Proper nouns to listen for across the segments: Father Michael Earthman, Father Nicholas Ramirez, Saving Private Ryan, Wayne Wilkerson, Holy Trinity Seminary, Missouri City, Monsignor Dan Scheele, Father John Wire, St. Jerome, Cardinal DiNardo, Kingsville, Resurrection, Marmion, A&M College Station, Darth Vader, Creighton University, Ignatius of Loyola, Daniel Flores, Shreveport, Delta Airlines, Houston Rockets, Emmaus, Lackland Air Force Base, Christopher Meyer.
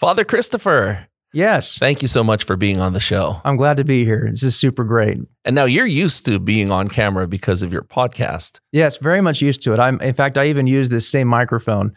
Father Christopher. Yes. Thank you so much for being on the show. I'm glad to be here. This is super great. And now you're used to being on camera because of your podcast. Yes, very much used to it. In fact, I even use this same microphone.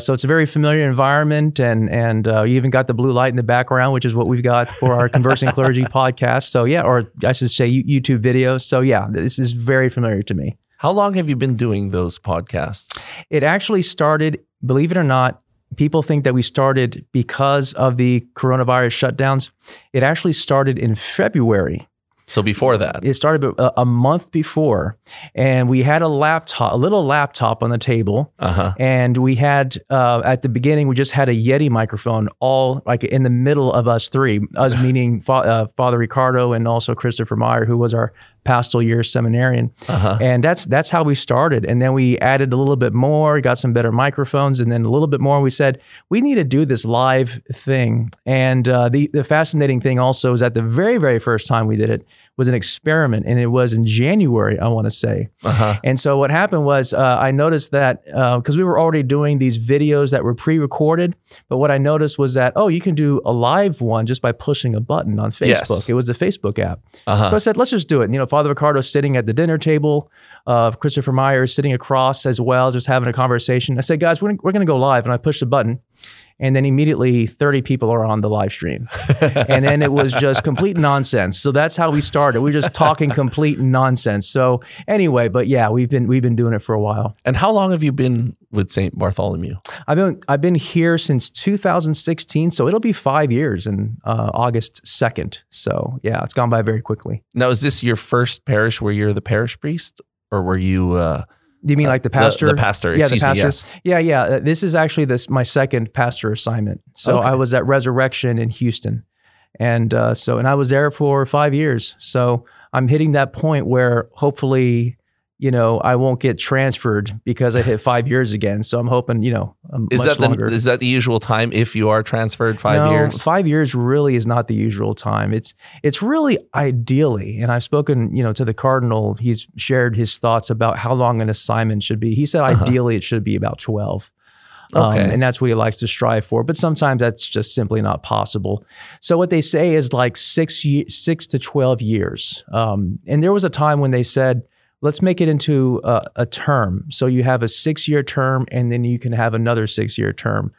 So it's a very familiar environment. And you even got the blue light in the background, which is what we've got for our Conversing Clergy podcast. So yeah, or I should say YouTube videos. So yeah, this is very familiar to me. How long have you been doing those podcasts? It actually started, believe it or not, people think that we started because of the coronavirus shutdowns. It actually started in February. So before that? It started a month before. And we had a little laptop on the table. Uh-huh. And we had, at the beginning, we just had a Yeti microphone all like in the middle of us three. Us meaning Father Ricardo and also Christopher Meyer, who was our pastoral year seminarian. Uh-huh. And that's how we started. And then we added a little bit more, got some better microphones, and then a little bit more. We said, we need to do this live thing. And the fascinating thing also is that the very, very first time we did it was an experiment. And it was in January, I want to say. Uh-huh. And so what happened was I noticed that because we were already doing these videos that were pre-recorded. But what I noticed was that, you can do a live one just by pushing a button on Facebook. Yes. It was the Facebook app. Uh-huh. So I said, let's just do it. And, Father Ricardo sitting at the dinner table, Christopher Meyer sitting across as well, just having a conversation. I said, guys, we're going to go live. And I pushed the button. And then immediately 30 people are on the live stream. And then it was just complete nonsense. So that's how we started. We were just talking complete nonsense. So anyway, but yeah, we've been doing it for a while. And how long have you been with St. Bartholomew? I've been here since 2016. So it'll be 5 years in August 2nd. So yeah, it's gone by very quickly. Now, is this your first parish where you're the parish priest, or were you... Do you mean like the pastor? The pastor. Excuse me, yes. Yeah. This is actually my second pastor assignment. So okay. I was at Resurrection in Houston. And so I was there for 5 years. So I'm hitting that point where hopefully, I won't get transferred because I hit 5 years again. So I'm hoping, longer. Is that the usual time if you are transferred 5 years? 5 years really is not the usual time. It's really ideally, and I've spoken, to the Cardinal, he's shared his thoughts about how long an assignment should be. He said, ideally it should be about 12. Okay. And that's what he likes to strive for. But sometimes that's just simply not possible. So what they say is like 6 to 12 years. And there was a time when they said, let's make it into a term. So you have a 6-year term and then you can have another 6-year term.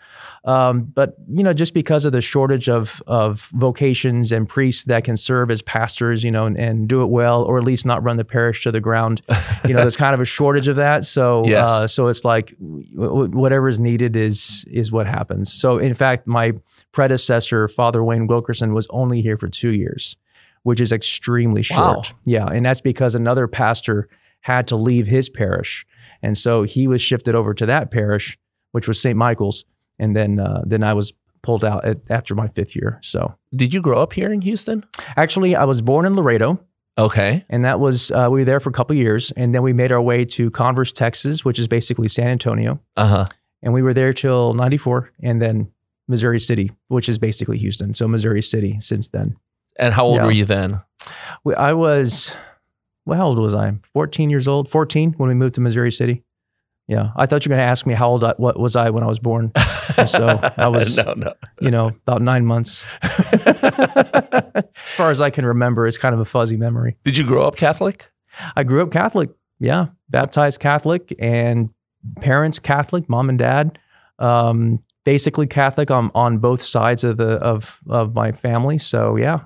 But, just because of the shortage of vocations and priests that can serve as pastors, and do it well, or at least not run the parish to the ground, there's kind of a shortage of that. So, yes. So it's like whatever is needed is what happens. So in fact, my predecessor, Father Wayne Wilkerson, was only here for 2 years. Which is extremely short. Wow. Yeah, and that's because another pastor had to leave his parish. And so he was shifted over to that parish, which was St. Michael's. And then I was pulled out after my 5th year. So, did you grow up here in Houston? Actually, I was born in Laredo. Okay. And that was, we were there for a couple of years. And then we made our way to Converse, Texas, which is basically San Antonio. Uh-huh. And we were there till 94. And then Missouri City, which is basically Houston. So Missouri City since then. And how old were you then? How old was I? 14 years old, 14 when we moved to Missouri City. Yeah. I thought you were going to ask me what was I when I was born. And so I was, about 9 months. As far as I can remember, it's kind of a fuzzy memory. Did you grow up Catholic? I grew up Catholic. Yeah. Baptized Catholic and parents Catholic, mom and dad. Basically Catholic on both sides of of my family. So yeah.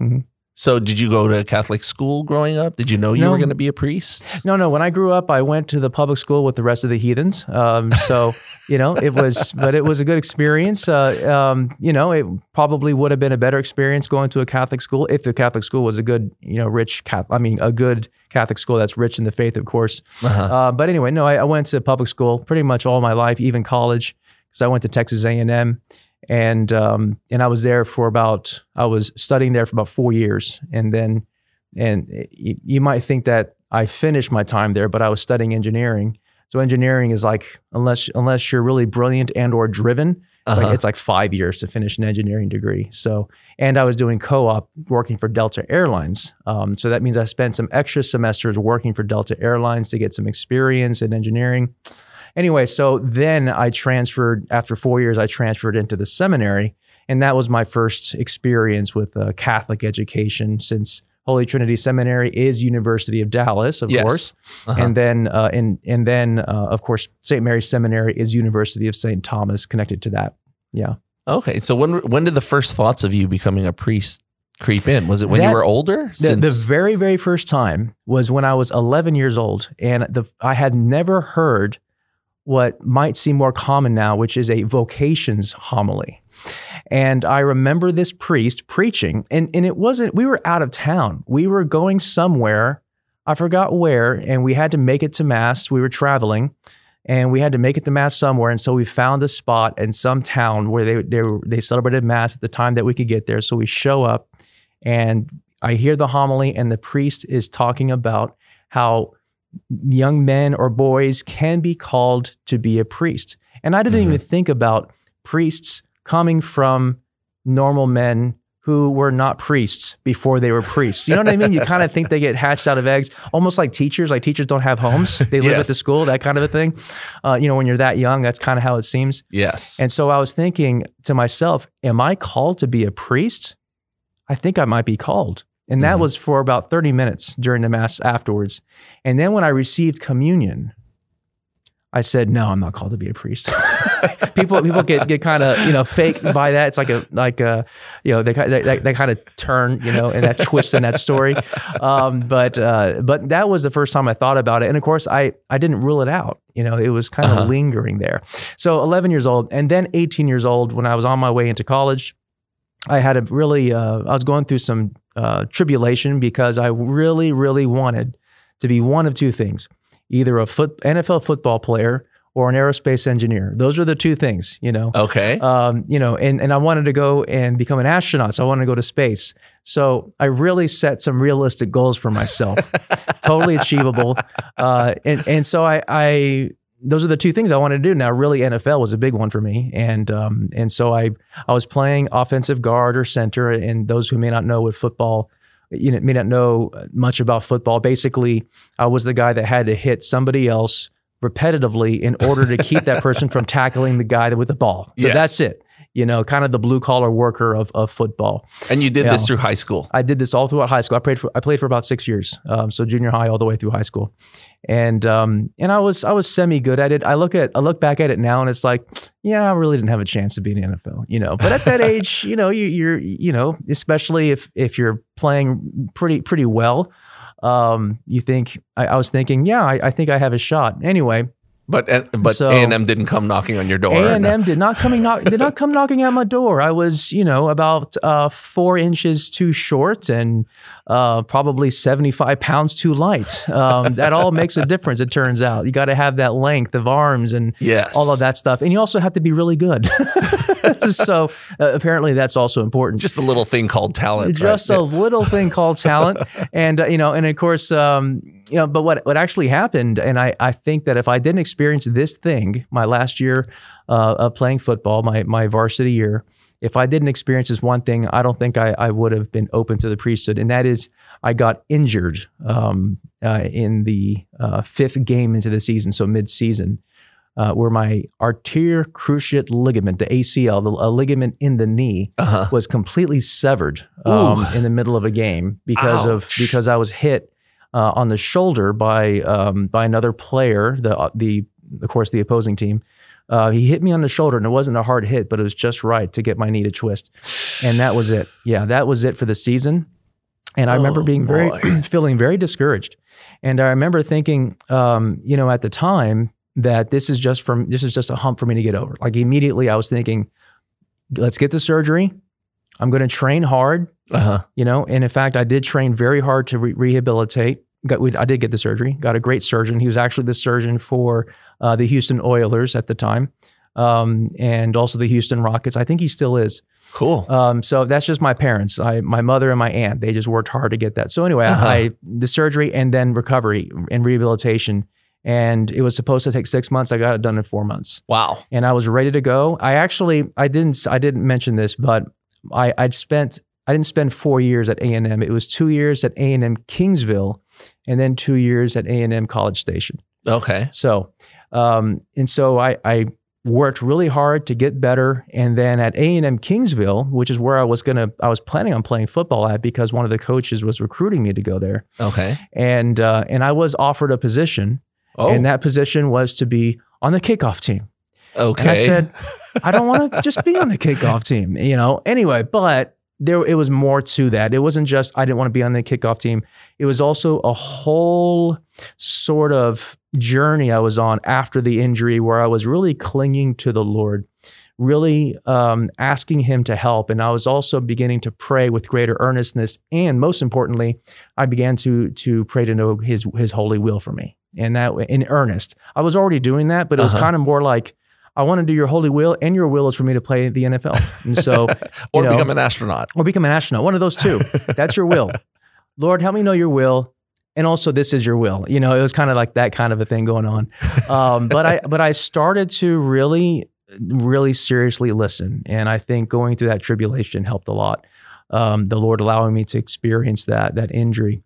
Mm-hmm. So did you go to Catholic school growing up? Did you know you were going to be a priest? No. When I grew up, I went to the public school with the rest of the heathens. So, but it was a good experience. It probably would have been a better experience going to a Catholic school if the Catholic school was a good, a good Catholic school that's rich in the faith, of course. Uh-huh. But anyway, no, I went to public school pretty much all my life, even college. So I went to Texas A&M and I was there I was studying there for about 4 years. And you might think that I finished my time there, but I was studying engineering. So engineering is like, unless you're really brilliant and or driven, it's like 5 years to finish an engineering degree. So, and I was doing co-op working for Delta Airlines. So that means I spent some extra semesters working for Delta Airlines to get some experience in engineering. Anyway, so then I transferred, after 4 years, I transferred into the seminary. And that was my first experience with Catholic education, since Holy Trinity Seminary is University of Dallas, of course. Uh-huh. And then, of course, St. Mary's Seminary is University of St. Thomas, connected to that. Yeah. Okay. So when did the first thoughts of you becoming a priest creep in? Was it when you were older? The very, very first time was when I was 11 years old. And I had never heard what might seem more common now, which is a vocations homily. And I remember this priest preaching, and it wasn't, we were out of town. We were going somewhere. I forgot where, and we had to make it to Mass. We were traveling, and we had to make it to Mass somewhere. And so we found a spot in some town where they celebrated Mass at the time that we could get there. So we show up, and I hear the homily, and the priest is talking about how young men or boys can be called to be a priest. And I didn't even think about priests coming from normal men who were not priests before they were priests. You know what I mean? You kind of think they get hatched out of eggs, almost like teachers don't have homes. They live at the school, that kind of a thing. When you're that young, that's kind of how it seems. Yes. And so I was thinking to myself, am I called to be a priest? I think I might be called. And that was for about 30 minutes during the Mass afterwards. And then when I received communion, I said, no, I'm not called to be a priest. People get kind of, faked by that. It's they kind of turn, and that twist in that story. But that was the first time I thought about it. And of course I didn't rule it out, it was kind of lingering there. So 11 years old, and then 18 years old, when I was on my way into college, I had a really, I was going through some tribulation because I really, really wanted to be one of two things, either a NFL football player or an aerospace engineer. Those are the two things, Okay. And I wanted to go and become an astronaut, so I wanted to go to space. So I really set some realistic goals for myself, totally achievable. So those are the two things I wanted to do. Now, really, NFL was a big one for me. And so I was playing offensive guard or center. And those who may not know what football, may not know much about football. Basically, I was the guy that had to hit somebody else repetitively in order to keep that person from tackling the guy with the ball. So that's it. Kind of the blue collar worker of football. And you did this through high school. I did this all throughout high school. I played for about 6 years. So junior high all the way through high school. And I was semi good at it. I look back at it now and it's like, yeah, I really didn't have a chance to be in the NFL, but at that age, you're especially if you're playing pretty well, you think, I was thinking, yeah, I think I have a shot anyway. But A&M didn't come knocking on your door. A&M did not come knocking at my door. I was, about 4 inches too short and probably 75 pounds too light. That all makes a difference, it turns out. You got to have that length of arms and all of that stuff. And you also have to be really good. So apparently that's also important. Just a little thing called talent. Just a little thing called talent. And, and of course, but what actually happened, and I think that if I didn't experience this thing, my last year of playing football, my varsity year, if I didn't experience this one thing, I don't think I would have been open to the priesthood. And that is, I got injured in the fifth game into the season, so mid-season, where my anterior cruciate ligament, the ACL, a ligament in the knee, was completely severed in the middle of a game because I was hit on the shoulder by another player, of course, the opposing team. He hit me on the shoulder, and it wasn't a hard hit, but it was just right to get my knee to twist. And that was it. Yeah, that was it for the season. And I remember feeling very discouraged. And I remember thinking, at the time that this is just a hump for me to get over. Like immediately I was thinking, let's get the surgery. I'm going to train hard. And in fact, I did train very hard to rehabilitate. I did get the surgery, got a great surgeon. He was actually the surgeon for the Houston Oilers at the time, and also the Houston Rockets. I think he still is. Cool. So that's just my parents. My mother and my aunt, they just worked hard to get that. So anyway, the surgery and then recovery and rehabilitation. And it was supposed to take 6 months. I got it done in 4 months. Wow. And I was ready to go. I didn't mention this, but I didn't spend 4 years at A&M. It was 2 years at A&M Kingsville and then 2 years at A&M College Station. Okay. So And so I worked really hard to get better. And then at A&M Kingsville, which is where I was planning on playing football at because one of the coaches was recruiting me to go there. Okay. And I was offered a position. Oh. And that position was to be on the kickoff team. Okay. And I said, I don't want to just be on the kickoff team, you know? Anyway, but it was more to that. It wasn't just, I didn't want to be on the kickoff team. It was also a whole sort of journey I was on after the injury where I was really clinging to the Lord, really asking him to help. And I was also beginning to pray with greater earnestness. And most importantly, I began to pray to know his holy will for me. And that in earnest, I was already doing that, but it was kind of more like, I want to do your holy will, and your will is for me to play the NFL. And so, or become an astronaut. Or become an astronaut. One of those two. That's your will. Lord, help me know your will. And also, this is your will. You know, it was kind of like that kind of a thing going on. But I started to really, really seriously listen. And I think going through that tribulation helped a lot. The Lord allowing me to experience that injury.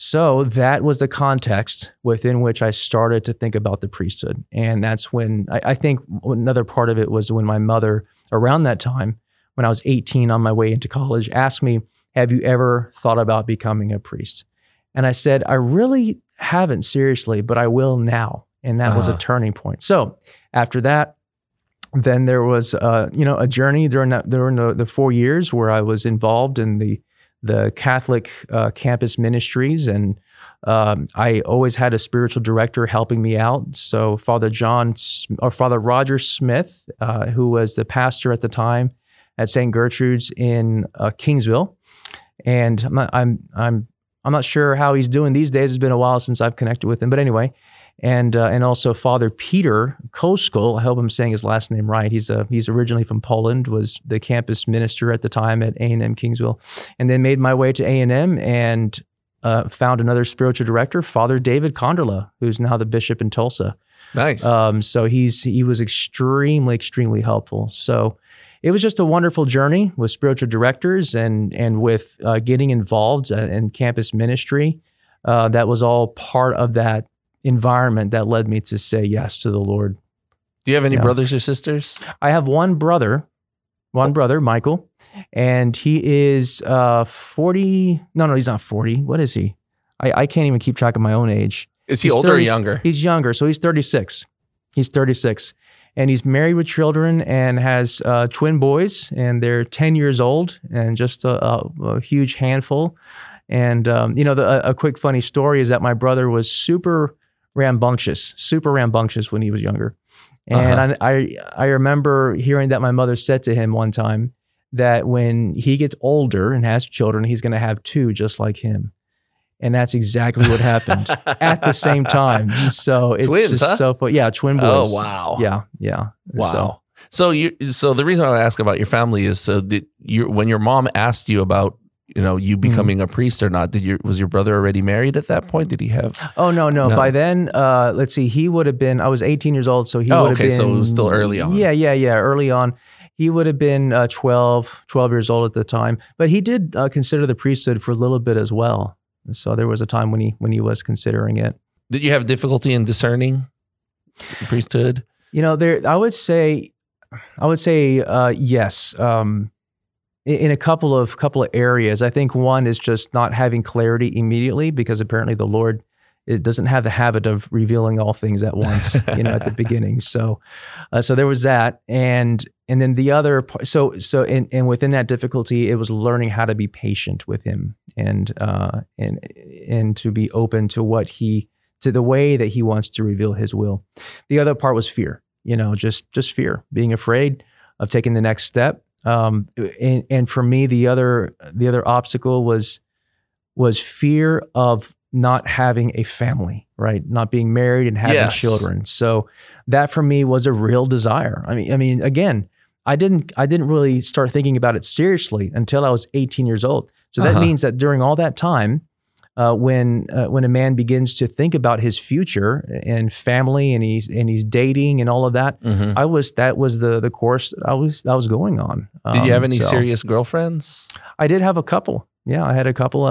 So that was the context within which I started to think about the priesthood. And that's when I think another part of it was when my mother, around that time, when I was 18 on my way into college, asked me, have you ever thought about becoming a priest? And I said, I really haven't seriously, but I will now. And that was a turning point. So after that, then there was, a journey during the 4 years where I was involved in the Catholic campus ministries, and I always had a spiritual director helping me out. So Father Roger Smith, who was the pastor at the time at St. Gertrude's in Kingsville, and I'm not sure how he's doing these days. It's been a while since I've connected with him, but anyway. And also Father Peter Koskol, I hope I'm saying his last name right. He's originally from Poland, was the campus minister at the time at A&M Kingsville, and then made my way to A&M and found another spiritual director, Father David Konderla, who's now the bishop in Tulsa. Nice. So he was extremely, extremely helpful. So it was just a wonderful journey with spiritual directors and with getting involved in campus ministry. That was all part of that environment that led me to say yes to the Lord. Do you have any brothers or sisters? I have one brother, Michael, and he is 40. No, he's not 40. What is he? I can't even keep track of my own age. Is he older or younger? He's younger. So he's 36. And he's married with children and has twin boys, and they're 10 years old and just a huge handful. And, a quick funny story is that my brother was super rambunctious when he was younger. And I remember hearing that my mother said to him one time that when he gets older and has children, he's going to have two just like him. And that's exactly what happened at the same time. So it's twins, just so fun. Yeah, twin boys. Oh, wow. Yeah. Wow. So the reason I ask about your family is so that when your mom asked you about, you becoming a priest or not, was your brother already married at that point? Did he have? Oh, no. By then, let's see, he would have been, I was 18 years old. So he would have been. Okay. So it was still early on. Yeah. Early on. He would have been 12 years old at the time, but he did consider the priesthood for a little bit as well. And so there was a time when he was considering it. Did you have difficulty in discerning the priesthood? I would say, yes. In a couple of areas. I think one is just not having clarity immediately, because apparently the Lord doesn't have the habit of revealing all things at once, at the beginning. So there was that. And then the other part, and within that difficulty, it was learning how to be patient with him and to be open to to the way that he wants to reveal his will. The other part was fear, just fear, being afraid of taking the next step. And for me, the other obstacle was fear of not having a family, right? Not being married and having children. So that for me was a real desire. I mean, again, I didn't really start thinking about it seriously until I was 18 years old. So that means that during all that time, when a man begins to think about his future and family, and he's dating and all of that, that was the course that I was going on. Did you have any serious girlfriends? I did have a couple. Yeah, I had a couple.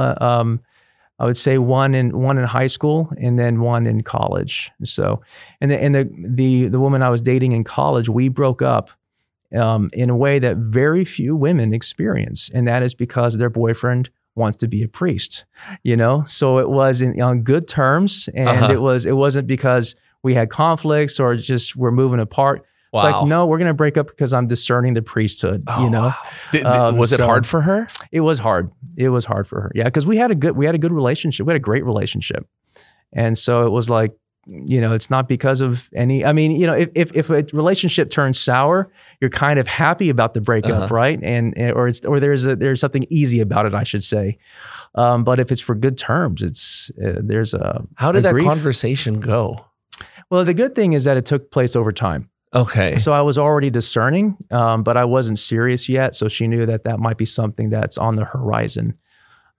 I would say one in high school and then one in college. So, and the woman I was dating in college, we broke up in a way that very few women experience, and that is because their boyfriend wants to be a priest. You know, so it was on good terms, and it wasn't because we had conflicts or just we're moving apart. Wow. It's like, no, we're going to break up because I'm discerning the priesthood, you know? Wow. Was it hard for her? It was hard. It was hard for her. Yeah. Cause we had a good relationship. We had a great relationship. And so it was like, you know, it's not because of any, I mean, you know, if a relationship turns sour, you're kind of happy about the breakup, right? Or there's something easy about it, I should say. But if it's for good terms, how did that conversation go? Well, the good thing is that it took place over time. Okay. So I was already discerning, but I wasn't serious yet. So she knew that might be something that's on the horizon.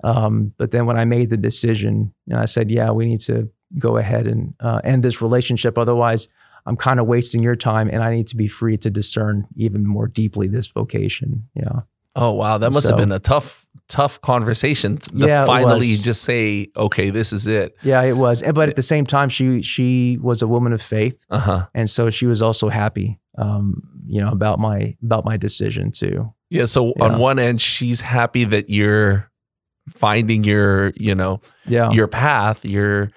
But then when I made the decision and I said, yeah, we need to go ahead and end this relationship. Otherwise, I'm kind of wasting your time and I need to be free to discern even more deeply this vocation. Yeah. Oh, wow. That must have been a tough conversation to finally just say, okay, this is it. Yeah, it was. But at the same time, she was a woman of faith. And so she was also happy, you know, about my decision too. Yeah. So on one end, she's happy that you're finding your, you know, your path, your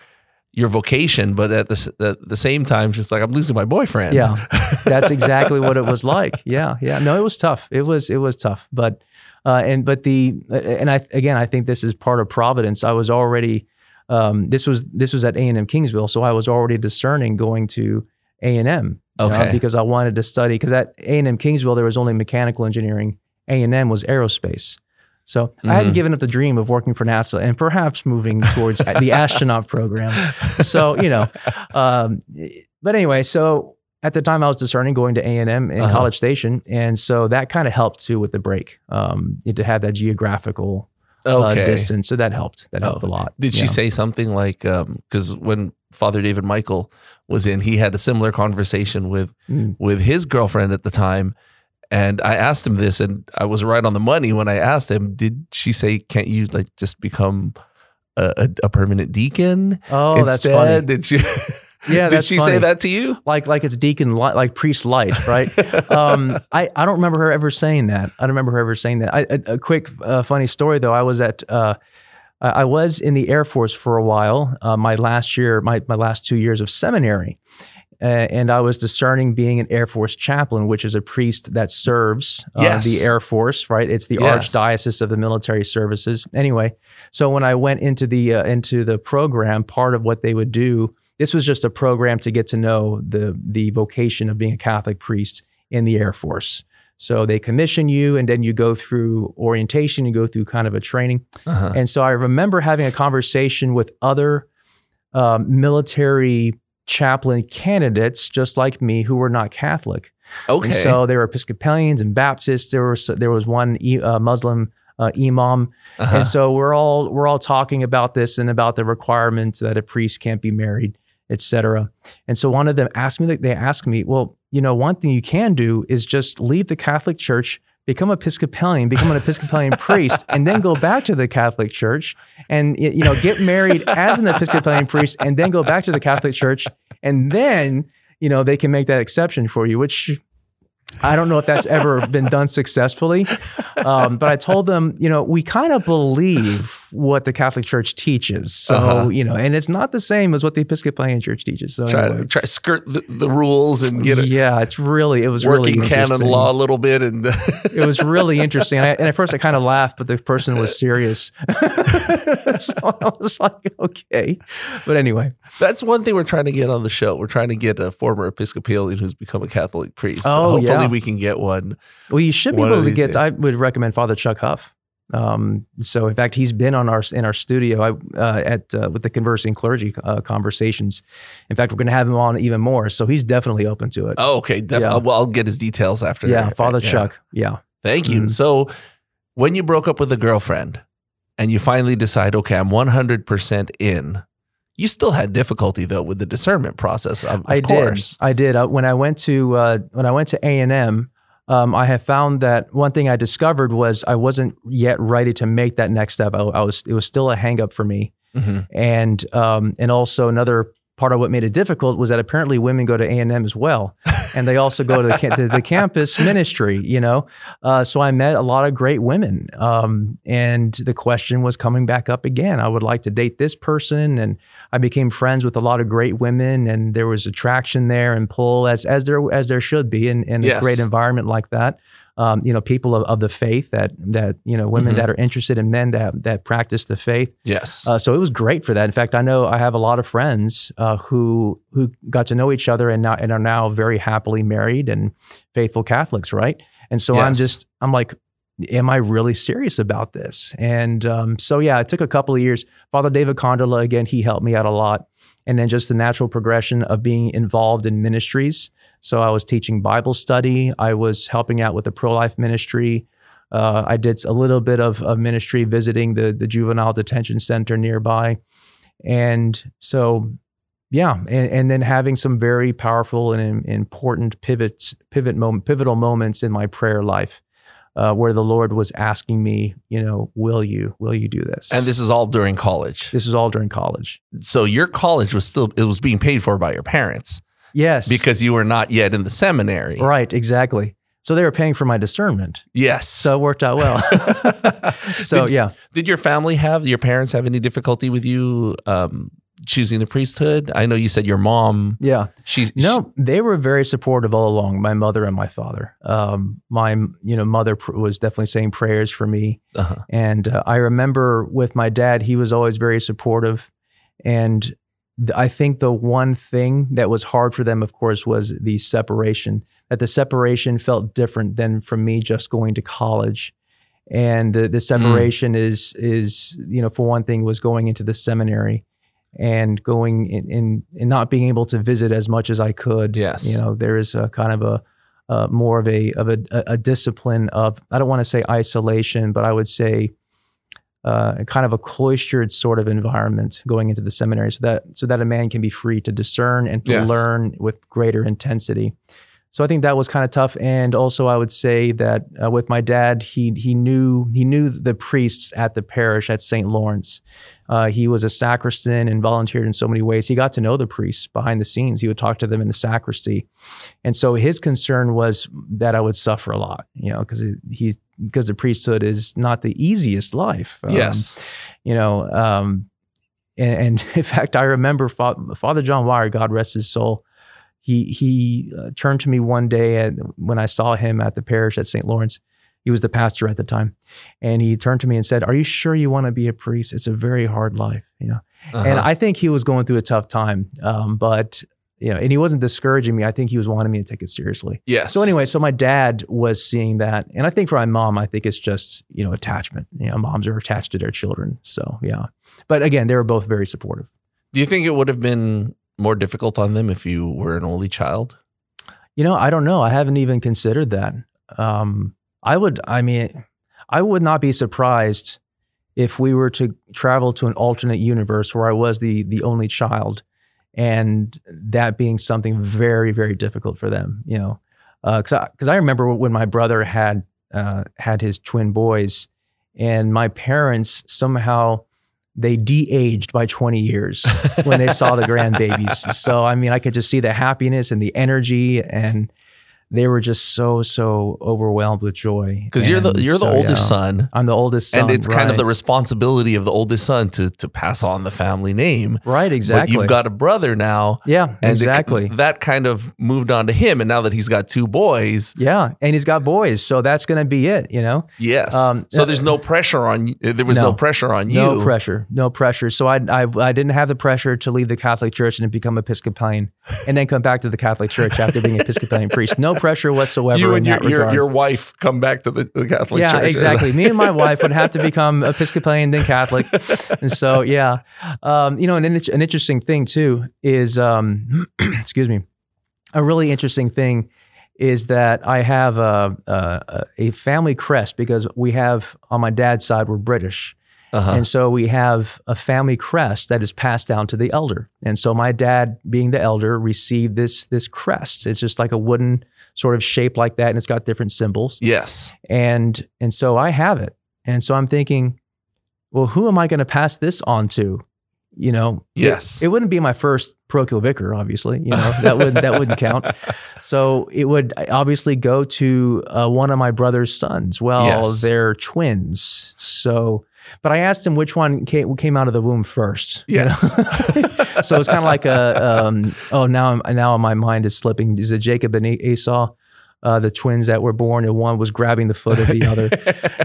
vocation, but at the same time, just like, I'm losing my boyfriend. Yeah. That's exactly what it was like. Yeah. Yeah. No, it was tough. It was tough, but I think this is part of providence. I was already, this was at A&M Kingsville. So I was already discerning going to A&M because I wanted to study. Cause at A&M Kingsville, there was only mechanical engineering. A&M was aerospace. So I hadn't given up the dream of working for NASA and perhaps moving towards the astronaut program. So, you know, but anyway, so at the time I was discerning going to A&M in College Station. And so that kind of helped too with the break, to have that geographical distance. So that helped. That helped a lot. Did she say something like, because when Father David Michael was in, he had a similar conversation with his girlfriend at the time. And I asked him this, and I was right on the money when I asked him, did she say, can't you like just become a permanent deacon? Oh, instead? That's funny. Did she, yeah, did she funny. Say that to you? Like it's deacon, like priest light, right? I don't remember her ever saying that. A quick funny story though. I was in the Air Force for a while, my last 2 years of seminary. And I was discerning being an Air Force chaplain, which is a priest that serves the Air Force, right? It's the Archdiocese of the Military Services. Anyway, so when I went into the program, part of what they would do, this was just a program to get to know the vocation of being a Catholic priest in the Air Force. So they commission you, and then you go through orientation, you go through kind of a training. And so I remember having a conversation with other military chaplain candidates just like me who were not Catholic. Okay. And so there were Episcopalians and Baptists. There was one Muslim imam. And so we're all talking about this and about the requirements that a priest can't be married, etc. And so one of them asked me, well, you know, one thing you can do is just leave the Catholic Church, become an Episcopalian priest, and then go back to the Catholic Church and, you know, get married as an Episcopalian priest and then go back to the Catholic Church. And then, you know, they can make that exception for you, which I don't know if that's ever been done successfully. But I told them, you know, we kind of believe what the Catholic Church teaches. So, you know, and it's not the same as what the Episcopalian Church teaches. So try to skirt the rules and get it. Yeah, it was really interesting. Working canon law a little bit. And it was really interesting. And at first I kind of laughed, but the person was serious. So I was like, okay. But anyway. That's one thing we're trying to get on the show. We're trying to get a former Episcopalian who's become a Catholic priest. Oh, hopefully we can get one. Well, you should be able to get, I would recommend Father Chuck Huff. So in fact, he's been in our studio with the Conversing Clergy conversations. In fact, we're going to have him on even more. So he's definitely open to it. Oh, okay. Yeah. Well, I'll get his details after that. Yeah, Father Chuck. Yeah. Thank you. So when you broke up with a girlfriend and you finally decide, okay, I'm 100% in, you still had difficulty though with the discernment process. I did. When I went to A&M, I have found that one thing I discovered was I wasn't yet ready to make that next step. It was still a hang up for me. Mm-hmm. And also another part of what made it difficult was that apparently women go to A&M as well. And they also go to the campus ministry, you know? So I met a lot of great women. And the question was coming back up again. I would like to date this person. And I became friends with a lot of great women, and there was attraction there and pull as there should be in yes. a great environment like that. You know, people of the faith that you know, women mm-hmm. that are interested in men that practice the faith. Yes. So it was great for that. In fact, I know I have a lot of friends who got to know each other and are now very happily married and faithful Catholics, right? And so yes. I'm like, am I really serious about this? And so yeah, it took a couple of years. Father David Konderla, again, he helped me out a lot. And then just the natural progression of being involved in ministries. So I was teaching Bible study. I was helping out with the pro-life ministry. I did a little bit of ministry visiting the juvenile detention center nearby. And so, yeah. And then having some very powerful and important pivotal moments in my prayer life. Where the Lord was asking me, you know, will you do this? And this is all during college. This is all during college. So your college was it was being paid for by your parents. Yes. Because you were not yet in the seminary. Right, exactly. So they were paying for my discernment. Yes. So it worked out well. So, yeah. Did your parents have any difficulty with you choosing the priesthood? I know you said your mom. Yeah. They were very supportive all along, my mother and my father. My mother was definitely saying prayers for me. Uh-huh. And I remember with my dad, he was always very supportive. And I think the one thing that was hard for them, of course, was the separation. That the separation felt different than from me just going to college. And the separation is, for one thing, was going into the seminary. And going in and not being able to visit as much as I could. Yes. There is a kind of a more of a discipline of, I don't want to say isolation, but I would say kind of a cloistered sort of environment going into the seminary, so that a man can be free to discern and to yes. learn with greater intensity. So I think that was kind of tough. And also I would say that with my dad, he knew the priests at the parish at St. Lawrence. He was a sacristan and volunteered in so many ways. He got to know the priests behind the scenes. He would talk to them in the sacristy. And so his concern was that I would suffer a lot, because the priesthood is not the easiest life. And in fact, I remember Father John Wire, God rest his soul, He turned to me one day when I saw him at the parish at St. Lawrence. He was the pastor at the time. And he turned to me and said, "Are you sure you want to be a priest? It's a very hard life." Uh-huh. And I think he was going through a tough time. And he wasn't discouraging me. I think he was wanting me to take it seriously. Yes. So anyway, my dad was seeing that. And I think for my mom, I think it's just, attachment. Moms are attached to their children. So, yeah. But again, they were both very supportive. Do you think it would have been more difficult on them if you were an only child? I don't know. I haven't even considered that. I would not be surprised if we were to travel to an alternate universe where I was the only child, and that being something very, very difficult for them, because I remember when my brother had his twin boys, and my parents somehow, they de-aged by 20 years when they saw the grandbabies. So, I could just see the happiness and the energy, and they were just so overwhelmed with joy. Because you're the oldest son. I'm the oldest son. And it's kind of the responsibility of the oldest son to pass on the family name. Right, exactly. But you've got a brother now. Yeah, and exactly. That kind of moved on to him. And now that he's got two boys. Yeah, and he's got boys. So that's going to be it, Yes. So there's no pressure on you. There was no pressure on you. No pressure. So I didn't have the pressure to leave the Catholic Church and become Episcopalian and then come back to the Catholic Church after being Episcopalian priest. No pressure whatsoever. You and your wife come back to the Catholic Church. Yeah, exactly. Me and my wife would have to become Episcopalian, then Catholic. And so, yeah. An interesting thing too is, excuse me, a really interesting thing is that I have a family crest, because we have, on my dad's side, we're British. Uh-huh. And so we have a family crest that is passed down to the elder. And so my dad, being the elder, received this crest. It's just like a wooden sort of shape like that, and it's got different symbols. Yes. And so I have it. And so I'm thinking, well, who am I going to pass this on to? you know. Yes. It wouldn't be my first parochial vicar, obviously, you know, that wouldn't count. So it would obviously go to one of my brother's sons. Well, yes. They're twins. So, but I asked him which one came out of the womb first. Yes. You know? So it's kind of like now my mind is slipping. Is it Jacob and Esau? The twins that were born, and one was grabbing the foot of the other,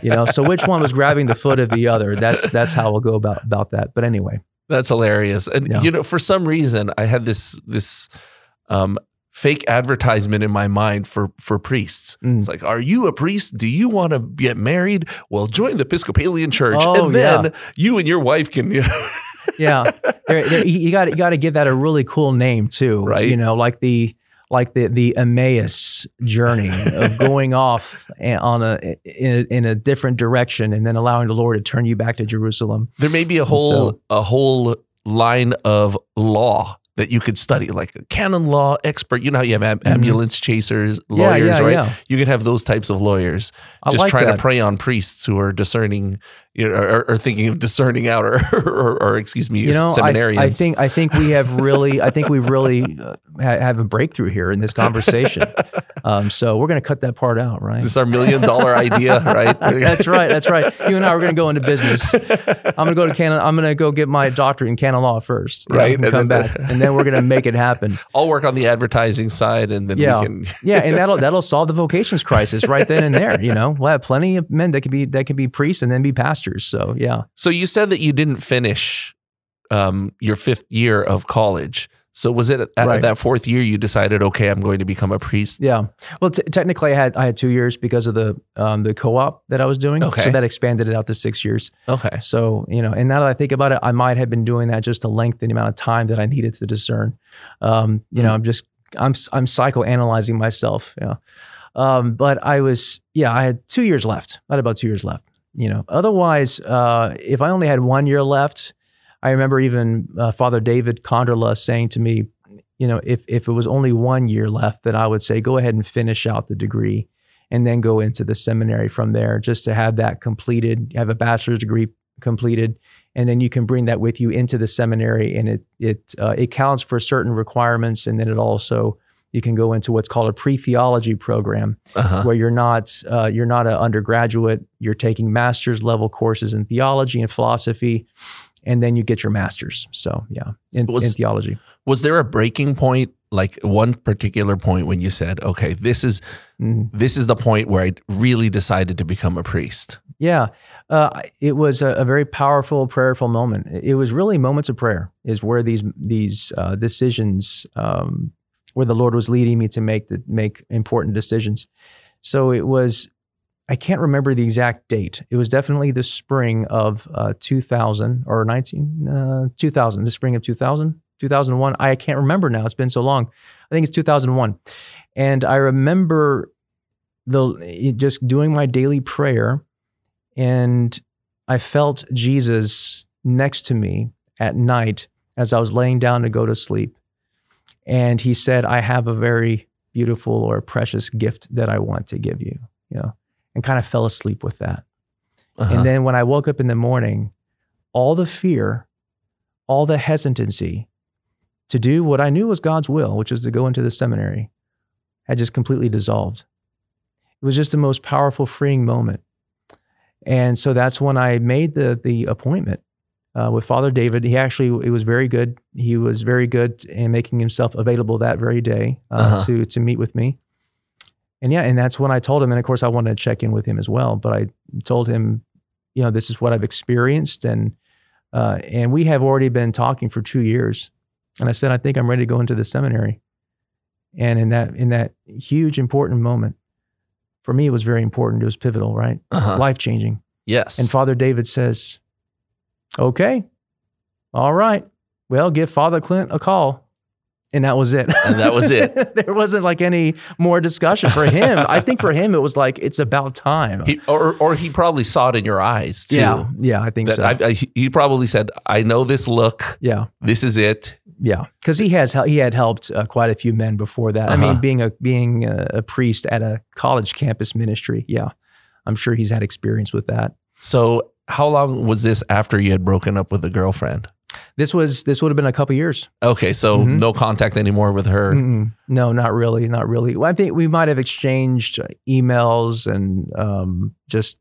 you know. So which one was grabbing the foot of the other? That's how we'll go about that. But anyway, that's hilarious. And yeah. You know, for some reason, I had this fake advertisement in my mind for priests. Mm. It's like, are you a priest? Do you want to get married? Well, join the Episcopalian Church, and then you and your wife can. You know. Yeah, you got to give that a really cool name too, right? You know, like the Emmaus journey of going off on in a different direction and then allowing the Lord to turn you back to Jerusalem. There may be a whole line of law that you could study, like a canon law expert. You know how you have ambulance chasers, lawyers, right? Yeah. You could have those types of lawyers to prey on priests who are discerning, you know, or thinking of discerning out, or excuse me, you know, seminarians. I think we have really, have a breakthrough here in this conversation. So we're going to cut that part out, right? This is our $1 million idea, right? That's right. You and I are going to go into business. I'm going to go to canon. I'm going to go get my doctorate in canon law first, right? And come back, and then we're going to make it happen. I'll work on the advertising side, and then we can. Yeah, and that'll solve the vocations crisis right then and there. You know, we'll have plenty of men that could be priests and then be pastors. So, yeah. So you said that you didn't finish your fifth year of college. So was it at that fourth year you decided, okay, I'm going to become a priest? Yeah. Well, technically I had 2 years because of the co-op that I was doing. Okay. So that expanded it out to 6 years. Okay. So, you know, and now that I think about it, I might have been doing that just to lengthen the amount of time that I needed to discern. You know, I'm psychoanalyzing myself. Yeah. But I had 2 years left. I had about 2 years left. You know, otherwise, if I only had 1 year left, I remember even Father David Konderla saying to me, you know, if it was only 1 year left, then I would say, go ahead and finish out the degree and then go into the seminary from there just to have that completed, have a bachelor's degree completed, and then you can bring that with you into the seminary. And it counts for certain requirements, and then it also... You can go into what's called a pre-theology program, where you're not an undergraduate. You're taking master's level courses in theology and philosophy, and then you get your master's. So yeah, in theology. Was there a breaking point, like one particular point when you said, "Okay, this is the point where I really decided to become a priest"? Yeah, it was a very powerful, prayerful moment. It was really moments of prayer is where these decisions. Where the Lord was leading me to make important decisions. So it was, I can't remember the exact date. It was definitely the spring of 2000, the spring of 2000, 2001. I can't remember now. It's been so long. I think it's 2001. And I remember just doing my daily prayer, and I felt Jesus next to me at night as I was laying down to go to sleep. And he said, I have a very beautiful or precious gift that I want to give you, you know, and kind of fell asleep with that. Uh-huh. And then when I woke up in the morning, all the fear, all the hesitancy to do what I knew was God's will, which was to go into the seminary, had just completely dissolved. It was just the most powerful, freeing moment. And so that's when I made the appointment. With Father David, it was very good. He was very good in making himself available that very day to meet with me. And yeah, and that's when I told him, and of course I wanted to check in with him as well, but I told him, you know, this is what I've experienced. And we have already been talking for 2 years. And I said, I think I'm ready to go into the seminary. And in that huge, important moment, for me, it was very important. It was pivotal, right? Uh-huh. Life-changing. Yes. And Father David says, okay. All right. Well, give Father Clint a call. And that was it. And that was it. There wasn't like any more discussion for him. I think for him, it was like, it's about time. Or he probably saw it in your eyes too. Yeah. Yeah, I think so. He probably said, I know this look. Yeah. This is it. Yeah. Because he had helped quite a few men before that. Uh-huh. I mean, being a priest at a college campus ministry. Yeah. I'm sure he's had experience with that. So, how long was this after you had broken up with a girlfriend? This would have been a couple years. Okay, so no contact anymore with her. No, not really, not really. Well, I think we might have exchanged emails and just,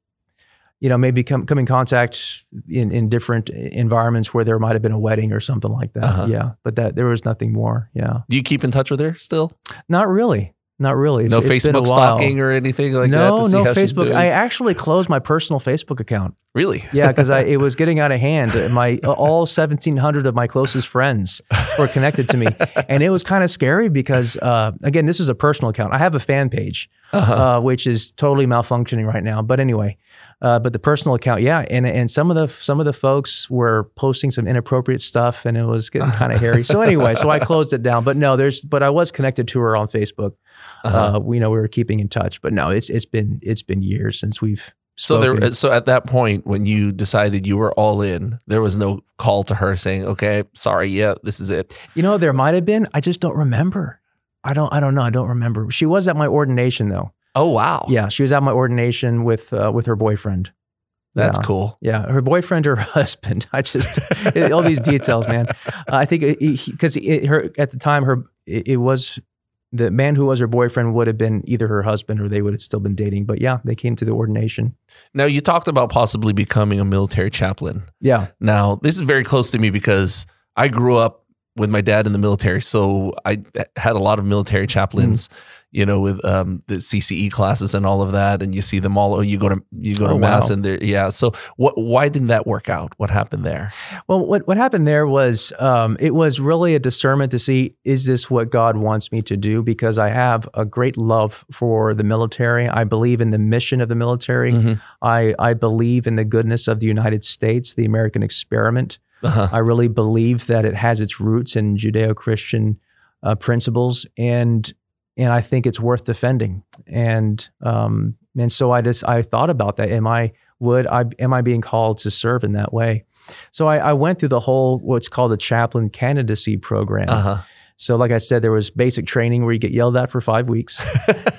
you know, maybe come in contact in different environments where there might have been a wedding or something like that. Yeah, but that there was nothing more. Yeah. Do you keep in touch with her still? Not really. Not really. No Facebook stalking or anything like that? No, Facebook. I actually closed my personal Facebook account. Really? Yeah, because it was getting out of hand. My all 1,700 of my closest friends were connected to me. And it was kind of scary because, again, this is a personal account. I have a fan page, which is totally malfunctioning right now. But anyway, but the personal account, yeah. And some of the folks were posting some inappropriate stuff and it was getting kind of hairy. So anyway, so I closed it down. But no, but I was connected to her on Facebook. We were keeping in touch, but no, it's been years since we've spoken. So at that point, when you decided you were all in, there was no call to her saying, okay, sorry. Yeah, this is it. You know, there might've been, I just don't remember. I don't know. I don't remember. She was at my ordination though. Oh, wow. Yeah. She was at my ordination with her boyfriend. That's cool. Yeah. Her boyfriend or her husband. I just, all these details, man. I think because at the time, the man who was her boyfriend would have been either her husband or they would have still been dating. But yeah, they came to the ordination. Now, you talked about possibly becoming a military chaplain. Yeah. Now, this is very close to me because I grew up with my dad in the military. So I had a lot of military chaplains, you know, with the CCE classes and all of that. And you see them all, you go to mass and they're, yeah. So why didn't that work out? What happened there? Well, what happened there was, it was really a discernment to see, is this what God wants me to do? Because I have a great love for the military. I believe in the mission of the military. I believe in the goodness of the United States, the American experiment. I really believe that it has its roots in Judeo-Christian principles, and I think it's worth defending. And so I thought about that. Am I being called to serve in that way? So I went through the whole what's called the chaplain candidacy program. So like I said, there was basic training where you get yelled at for 5 weeks.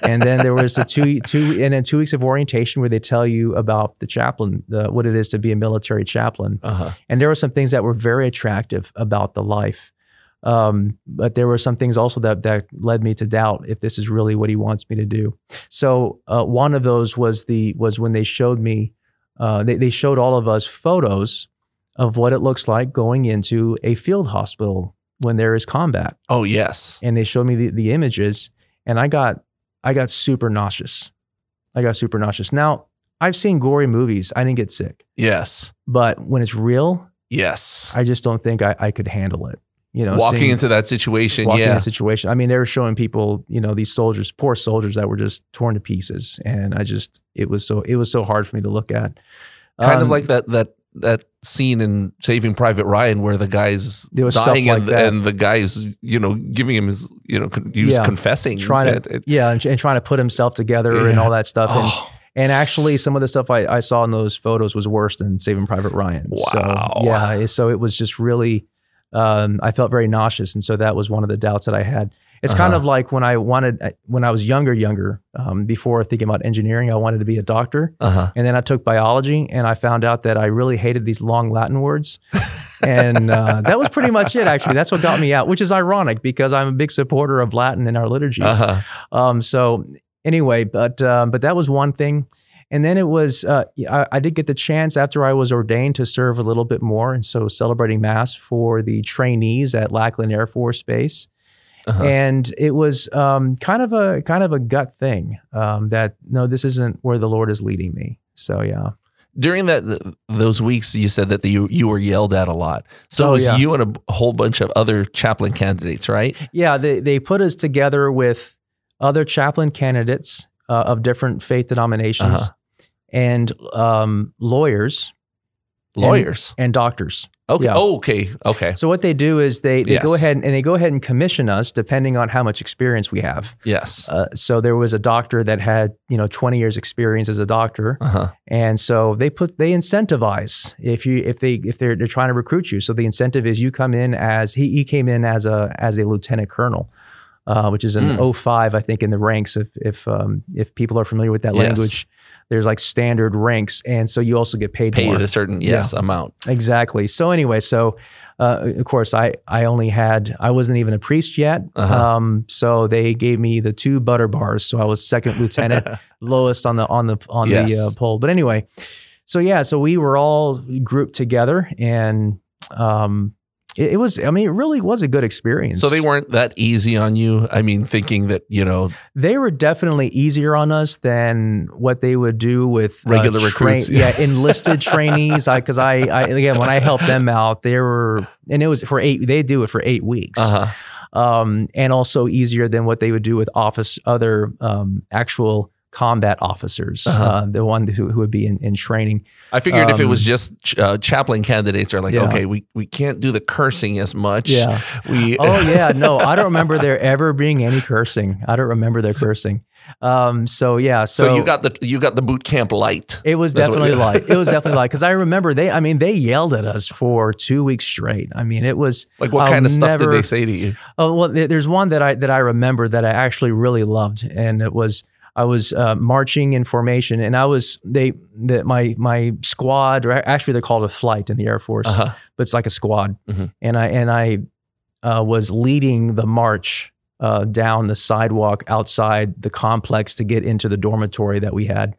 And then there was the and then 2 weeks of orientation where they tell you about the chaplain, what it is to be a military chaplain. And there were some things that were very attractive about the life. But there were some things also that led me to doubt if this is really what he wants me to do. So one of those was when they showed me, they showed all of us photos of what it looks like going into a field hospital when there is combat. Oh, yes. And they showed me the images and I got super nauseous. Now, I've seen gory movies. I didn't get sick. Yes. But when it's real, yes, I just don't think I could handle it. You know, walking into that situation. I mean, they were showing people, you know, these soldiers, poor soldiers that were just torn to pieces. And it was so hard for me to look at. Kind of like that scene in Saving Private Ryan where the guy's dying and the guy's, you know, giving him his, you know, confessing. Trying to put himself together and all that stuff. Oh. And actually some of the stuff I saw in those photos was worse than Saving Private Ryan. Wow. So, yeah. So it was just really, I felt very nauseous. And so that was one of the doubts that I had. It's kind of like when I was younger, before thinking about engineering, I wanted to be a doctor. And then I took biology and I found out that I really hated these long Latin words. And that was pretty much it, actually. That's what got me out, which is ironic because I'm a big supporter of Latin in our liturgies. So anyway, but that was one thing. And then it was, I did get the chance after I was ordained to serve a little bit more. And so celebrating Mass for the trainees at Lackland Air Force Base. And it was kind of a gut thing that, no, this isn't where the Lord is leading me. So, yeah. During those weeks, you said that you were yelled at a lot. So it was you and a whole bunch of other chaplain candidates, right? Yeah, they put us together with other chaplain candidates of different faith denominations and lawyers. Lawyers. And doctors. Okay. Yeah. Oh, okay. Okay. So what they do is they go ahead and commission us depending on how much experience we have. Yes. So there was a doctor that had, you know, 20 years experience as a doctor. And so they incentivize if they're trying to recruit you. So the incentive is you come in as he came in as a lieutenant colonel. which is an O5, I think, in the ranks. If people are familiar with that language, there's like standard ranks, and so you also get paid more. A certain amount. Exactly. So anyway, of course, I wasn't even a priest yet, so they gave me the 2 butter bars. So I was second lieutenant, lowest on the pole. But anyway, so we were all grouped together, and it was, it really was a good experience. So they weren't that easy on you? Thinking that, They were definitely easier on us than what they would do with regular recruits. Enlisted trainees. Because I, again, when I helped them out, they do it for 8 weeks. And also easier than what they would do with actual combat officers, the one who would be in training. I figured if it was just chaplain candidates are like, okay, we can't do the cursing as much. Yeah. I don't remember there ever being any cursing. I don't remember their cursing. So you got the boot camp light. It was definitely light. It was definitely light. Cause I remember they yelled at us for 2 weeks straight. It was like, what kind of stuff did they say to you? Oh, well, there's one that I remember that I actually really loved. And it was, I was marching in formation, and my squad, or actually they're called a flight in the Air Force, but it's like a squad. And I was leading the march down the sidewalk outside the complex to get into the dormitory that we had.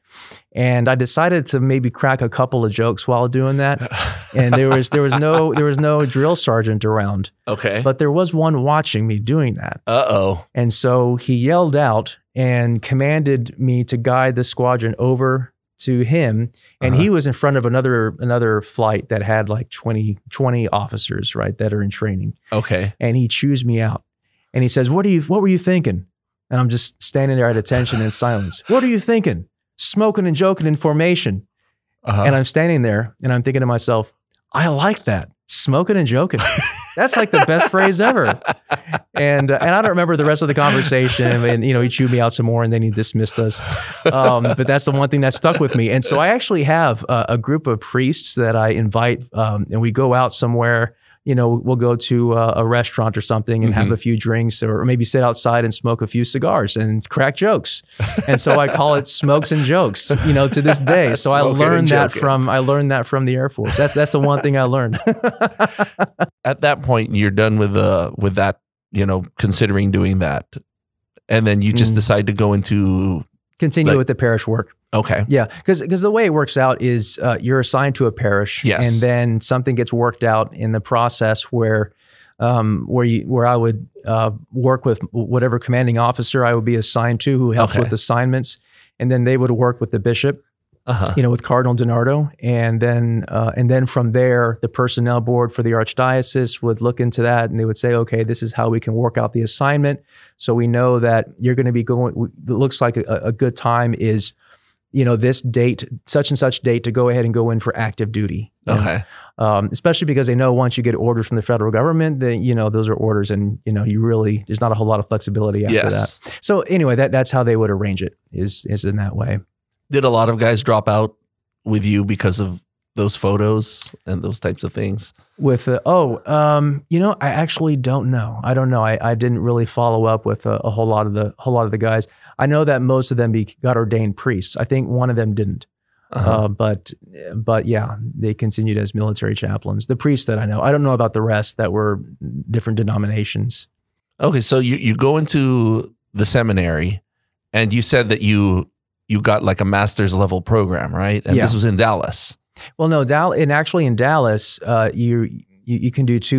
And I decided to maybe crack a couple of jokes while doing that. And there was no drill sergeant around. Okay. But there was one watching me doing that. Uh-oh. And so he yelled out and commanded me to guide the squadron over to him. And he was in front of another flight that had like 20 officers, right, that are in training. Okay. And he chews me out. And he says, what were you thinking? And I'm just standing there at attention in silence. What are you thinking? Smoking and joking in formation. And I'm standing there and I'm thinking to myself, I like that. Smoking and joking. That's like the best phrase ever. And I don't remember the rest of the conversation. And, he chewed me out some more and then he dismissed us. But that's the one thing that stuck with me. And so I actually have a group of priests that I invite and we go out somewhere. We'll go to a restaurant or something and have a few drinks, or maybe sit outside and smoke a few cigars and crack jokes. And so I call it smokes and jokes, to this day. So I learned that from the Air Force. That's the one thing I learned. At that point, you're done with that, considering doing that. And then you just decide to go into... Continue with the parish work. Okay. Yeah. Because the way it works out is you're assigned to a parish. Yes. And then something gets worked out in the process where I would work with whatever commanding officer I would be assigned to who helps with assignments. And then they would work with the bishop, with Cardinal DiNardo. And then from there, the personnel board for the archdiocese would look into that and they would say, okay, this is how we can work out the assignment. So we know that you're going to be going, it looks like a good time is, this date, such and such date to go ahead and go in for active duty. Okay. Especially because they know once you get orders from the federal government, then, those are orders and, there's not a whole lot of flexibility after that. So anyway, that's how they would arrange it is in that way. Did a lot of guys drop out with you because of those photos and those types of things? I actually don't know. I don't know. I didn't really follow up with a whole lot of the guys. I know that most of them got ordained priests. I think one of them didn't. But yeah, they continued as military chaplains. The priests that I know, I don't know about the rest that were different denominations. Okay, so you go into the seminary, and you said that you got like a master's level program, right? And this was in Dallas. Well, no, and actually in Dallas, you can do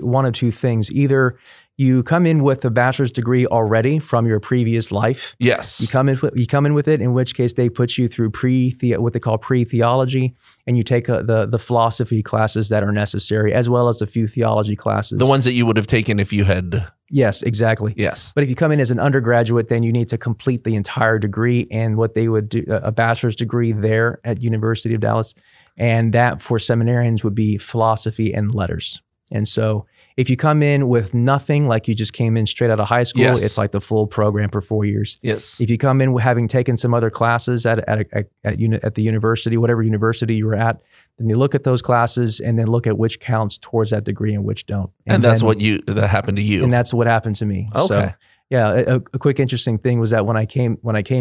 one of two things. Either you come in with a bachelor's degree already from your previous life. Yes. You come in with it, in which case they put you through what they call pre-theology, and you take the philosophy classes that are necessary, as well as a few theology classes. The ones that you would have taken if you had... Yes, exactly. Yes. But if you come in as an undergraduate, then you need to complete the entire degree and what they would do, a bachelor's degree there at University of Dallas. And that for seminarians would be philosophy and letters. And so if you come in with nothing, like you just came in straight out of high school, it's like the full program for 4 years. Yes. If you come in having taken some other classes at the university, whatever university you were at, then you look at those classes and then look at which counts towards that degree and which don't. And that's what happened to you. And that's what happened to me. Okay. So, Yeah, a quick interesting thing was that when I came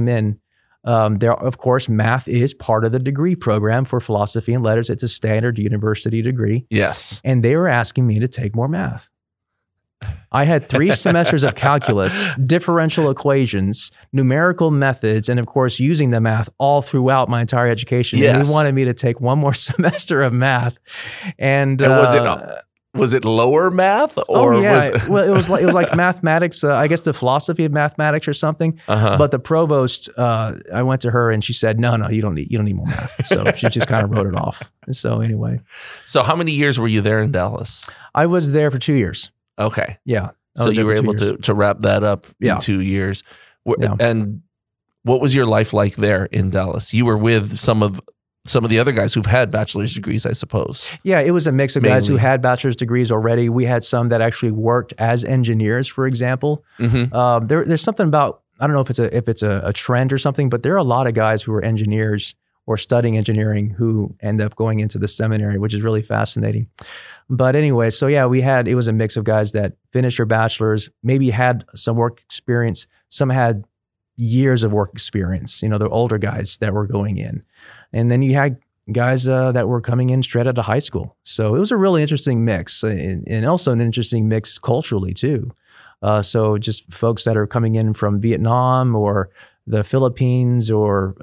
in, there, of course, math is part of the degree program for philosophy and letters. It's a standard university degree. Yes. And they were asking me to take more math. I had 3 semesters of calculus, differential equations, numerical methods, and of course, using the math all throughout my entire education. Yes. And they wanted me to take one more semester of math. And was it lower math, or it was like mathematics? I guess the philosophy of mathematics or something. Uh-huh. But the provost, I went to her and she said, "No, you don't need more math." So she just kind of wrote it off. So anyway, so how many years were you there in Dallas? I was there for 2 years. Okay. Yeah. So you were able to wrap that up in 2 years. Yeah. And what was your life like there in Dallas? You were with some of the other guys who've had bachelor's degrees, I suppose. Yeah, it was a mix of guys who had bachelor's degrees already. We had some that actually worked as engineers, for example. Mm-hmm. There's something about, I don't know if it's a trend or something, but there are a lot of guys who are engineers or studying engineering who end up going into the seminary, which is really fascinating. But anyway, so yeah, it was a mix of guys that finished their bachelor's, maybe had some work experience, some had years of work experience, the older guys that were going in. And then you had guys that were coming in straight out of high school. So it was a really interesting mix, and also an interesting mix culturally too. So just folks that are coming in from Vietnam or the Philippines or,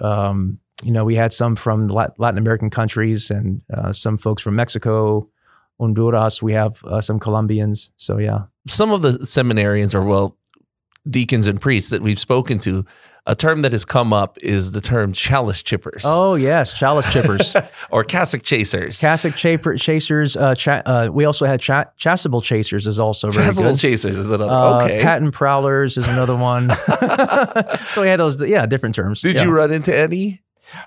we had some from Latin American countries and some folks from Mexico, Honduras. We have some Colombians. So, yeah. Some of the seminarians are, deacons and priests that we've spoken to. A term that has come up is the term chalice chippers. Oh, yes, chalice chippers. Or cassock chasers. Cassock chasers. We also had chasuble chasers is also very good. Chasuble chasers is another. Okay. Patent prowlers is another one. So we had those, different terms. Did you run into any?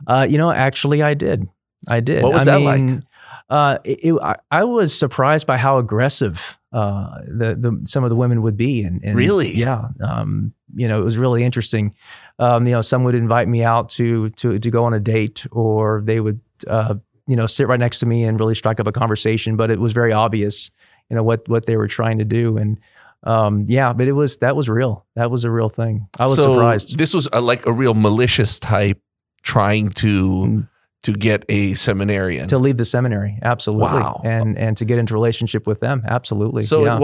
Actually, I did. What was that like? I was surprised by how aggressive some of the women would be, and really, yeah, it was really interesting. Some would invite me out to go on a date, or they would sit right next to me and really strike up a conversation. But it was very obvious, what they were trying to do, and. But that was real. That was a real thing. I was surprised. This was like a real malicious type trying to get a seminarian to leave the seminary. Absolutely. Wow. And to get into relationship with them. Absolutely. So it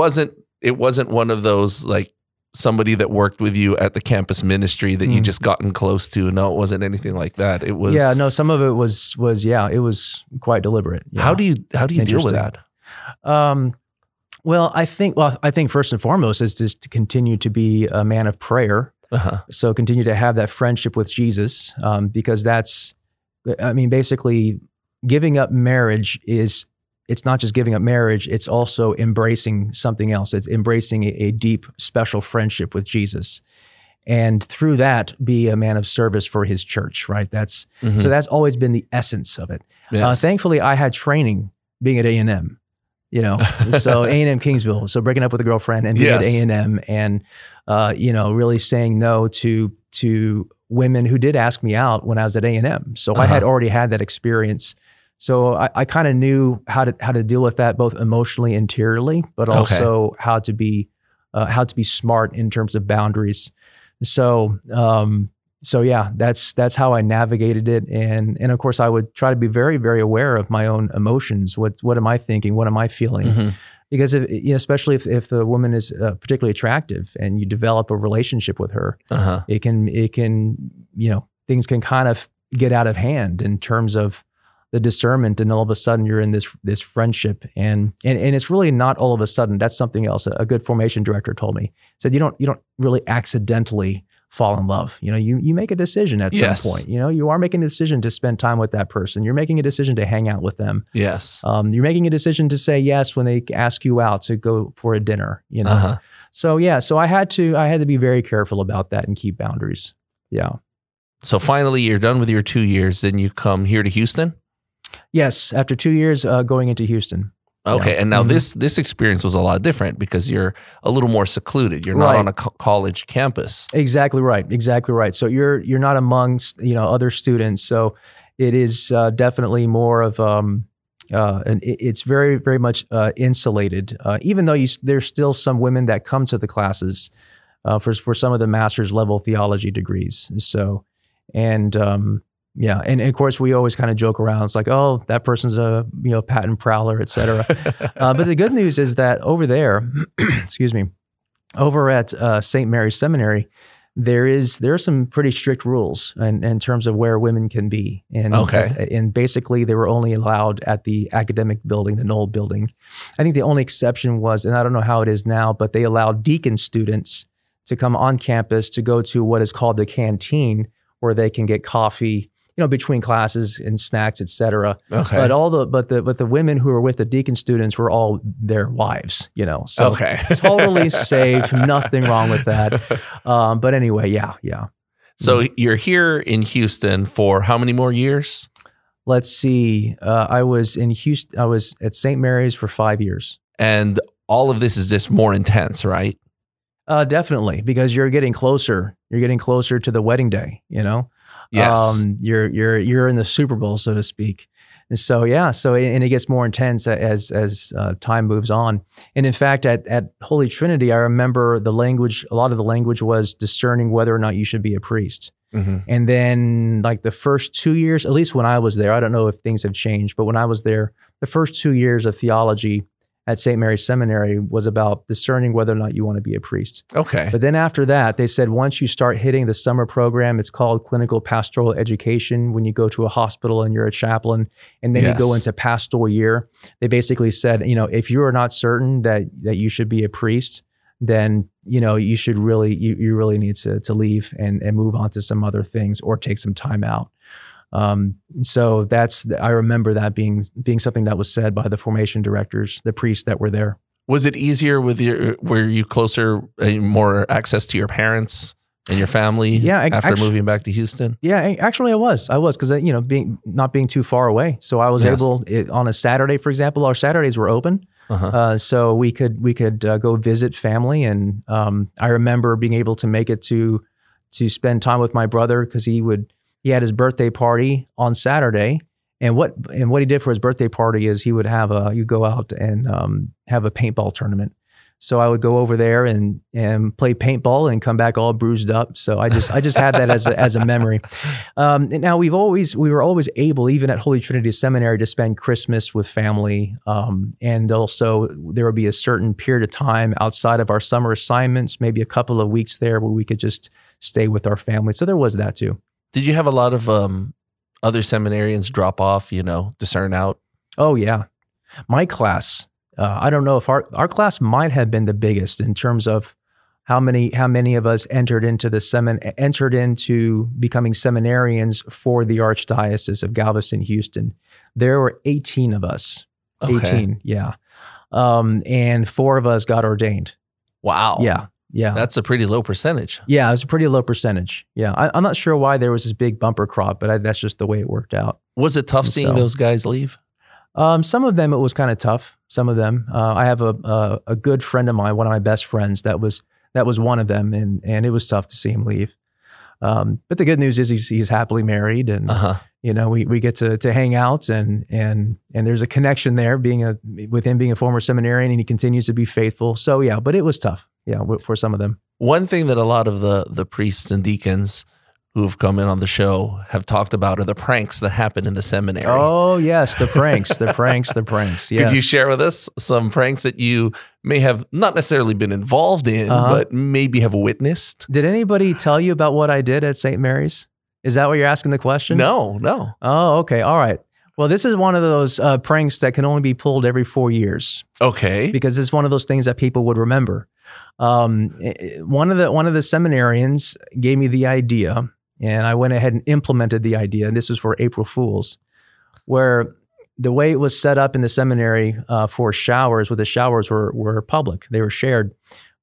wasn't one of those, like somebody that worked with you at the campus ministry that you just gotten close to. No, it wasn't anything like that. It was, some of it was it was quite deliberate. Yeah. How do you deal with that? I think first and foremost is just to continue to be a man of prayer. Uh-huh. So continue to have that friendship with Jesus, because basically giving up marriage it's not just giving up marriage, it's also embracing something else. It's embracing a deep, special friendship with Jesus. And through that, be a man of service for his church, right? So that's always been the essence of it. Yes. Thankfully, I had training being at A&M. So A&M Kingsville. So breaking up with a girlfriend and being at A&M and, really saying no to women who did ask me out when I was at A&M. So I had already had that experience. So I kind of knew how to deal with that, both emotionally, interiorly, but also how to be smart in terms of boundaries. So, that's how I navigated it. And of course I would try to be very, very aware of my own emotions. What am I thinking? What am I feeling? Mm-hmm. Because especially if the woman is particularly attractive and you develop a relationship with her, it can things can kind of get out of hand in terms of the discernment. And all of a sudden you're in this friendship and it's really not all of a sudden. That's something else. A good formation director told me, said, you don't really accidentally fall in love. You make a decision at some point. You are making a decision to spend time with that person. You're making a decision to hang out with them. Yes. You're making a decision to say yes when they ask you out to go for a dinner, So I had to be very careful about that and keep boundaries. Yeah. So finally you're done with your 2 years, then you come here to Houston? Yes, after 2 years going into Houston. Okay, yeah. And now this experience was a lot different because you're a little more secluded. You're not on a college campus. Exactly right. So you're not amongst other students. So it is definitely more of and it's very very much insulated. Even though there's still some women that come to the classes, for some of the master's level theology degrees. So, and of course we always kind of joke around. It's like, oh, that person's a patent prowler, et cetera. But the good news is that over there, over at St. Mary's Seminary, there are some pretty strict rules in terms of where women can be. And, and basically they were only allowed at the academic building, the Knoll building. I think the only exception was, and I don't know how it is now, but they allowed deacon students to come on campus to go to what is called the canteen, where they can get coffee, between classes and snacks, et cetera. Okay. But the women who were with the deacon students were all their wives, So totally safe, nothing wrong with that. But anyway, yeah. So you're here in Houston for how many more years? Let's see. I was in Houston. I was at St. Mary's for 5 years. And all of this is just more intense, right? Definitely, because you're getting closer. You're getting closer to the wedding day, Yes. You're in the Super Bowl, so to speak. And so, and it gets more intense as time moves on. And in fact, at Holy Trinity, I remember a lot of the language was discerning whether or not you should be a priest. Mm-hmm. And then like the first 2 years, at least when I was there, I don't know if things have changed, but when I was there, the first 2 years of theology at St. Mary's Seminary was about discerning whether or not you want to be a priest. Okay. But then after that, they said, once you start hitting the summer program, it's called clinical pastoral education. When you go to a hospital and you're a chaplain, and then you go into pastoral year, they basically said, if you are not certain that you should be a priest, then, you should really, you really need to leave and move on to some other things or take some time out. So I remember that being something that was said by the formation directors, the priests that were there. Was it easier were you closer, more access to your parents and your family after moving back to Houston? Yeah, actually I was, cause not being too far away. So I was able on a Saturday, for example, our Saturdays were open. Uh-huh. So we could go visit family. And, I remember being able to make it to spend time with my brother, cause he had his birthday party on Saturday, and what he did for his birthday party is he would go out and have a paintball tournament. So I would go over there and play paintball and come back all bruised up. So I just had that as a memory. And now we were always able, even at Holy Trinity Seminary, to spend Christmas with family. And also there would be a certain period of time outside of our summer assignments, maybe a couple of weeks there, where we could just stay with our family. So there was that too. Did you have a lot of other seminarians drop off, discern out? Oh, yeah. My class, I don't know if our class might have been the biggest in terms of how many of us entered into becoming seminarians for the Archdiocese of Galveston, Houston. There were 18 of us. Okay. 18, yeah. And 4 of us got ordained. Wow. Yeah. Yeah. That's a pretty low percentage. Yeah, it was a pretty low percentage. Yeah. I'm not sure why there was this big bumper crop, but that's just the way it worked out. Was it tough seeing those guys leave? Some of them, it was kind of tough. Some of them. I have a good friend of mine, one of my best friends, that was one of them, and it was tough to see him leave. But the good news is he's happily married, and we get to hang out, and there's a connection there with him being a former seminarian, and he continues to be faithful. So yeah, but it was tough. Yeah, for some of them. One thing that a lot of the priests and deacons who have come in on the show have talked about are the pranks that happen in the seminary. Oh yes, the pranks. Yes. Could you share with us some pranks that you may have not necessarily been involved in, but maybe have witnessed? Did anybody tell you about what I did at St. Mary's? Is that what you're asking the question? No. Oh, okay. All right. Well, this is one of those pranks that can only be pulled every 4 years. Okay. Because it's one of those things that people would remember. One of the seminarians gave me the idea, and I went ahead and implemented the idea. And this was for April Fools, where the way it was set up in the seminary for showers, where the showers were public, they were shared,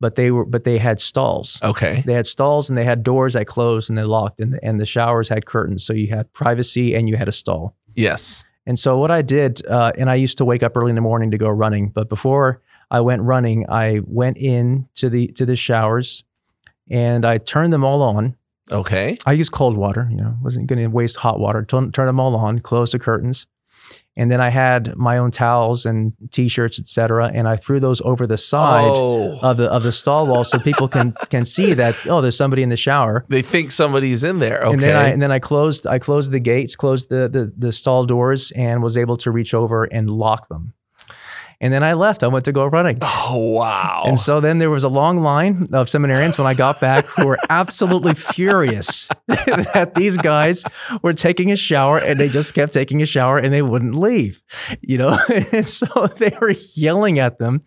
but they had stalls. Okay. They had stalls, and they had doors that closed and they locked, and the showers had curtains, so you had privacy and you had a stall. Yes. And so what I did, and I used to wake up early in the morning to go running, but before I went running, I went in to the showers, and I turned them all on. Okay. I used cold water, wasn't going to waste hot water. Turned them all on, closed the curtains, And then I had my own towels and T-shirts, et cetera, and I threw those over the side of the stall wall so people can see that, oh, there's somebody in the shower. They think somebody's in there. Okay. And then I closed the gates, closed the stall doors, and was able to reach over and lock them. And then I left. I went to go running. Oh, wow. And so then there was a long line of seminarians when I got back who were absolutely furious that these guys were taking a shower, and they just kept taking a shower and they wouldn't leave, you know? And so they were yelling at them,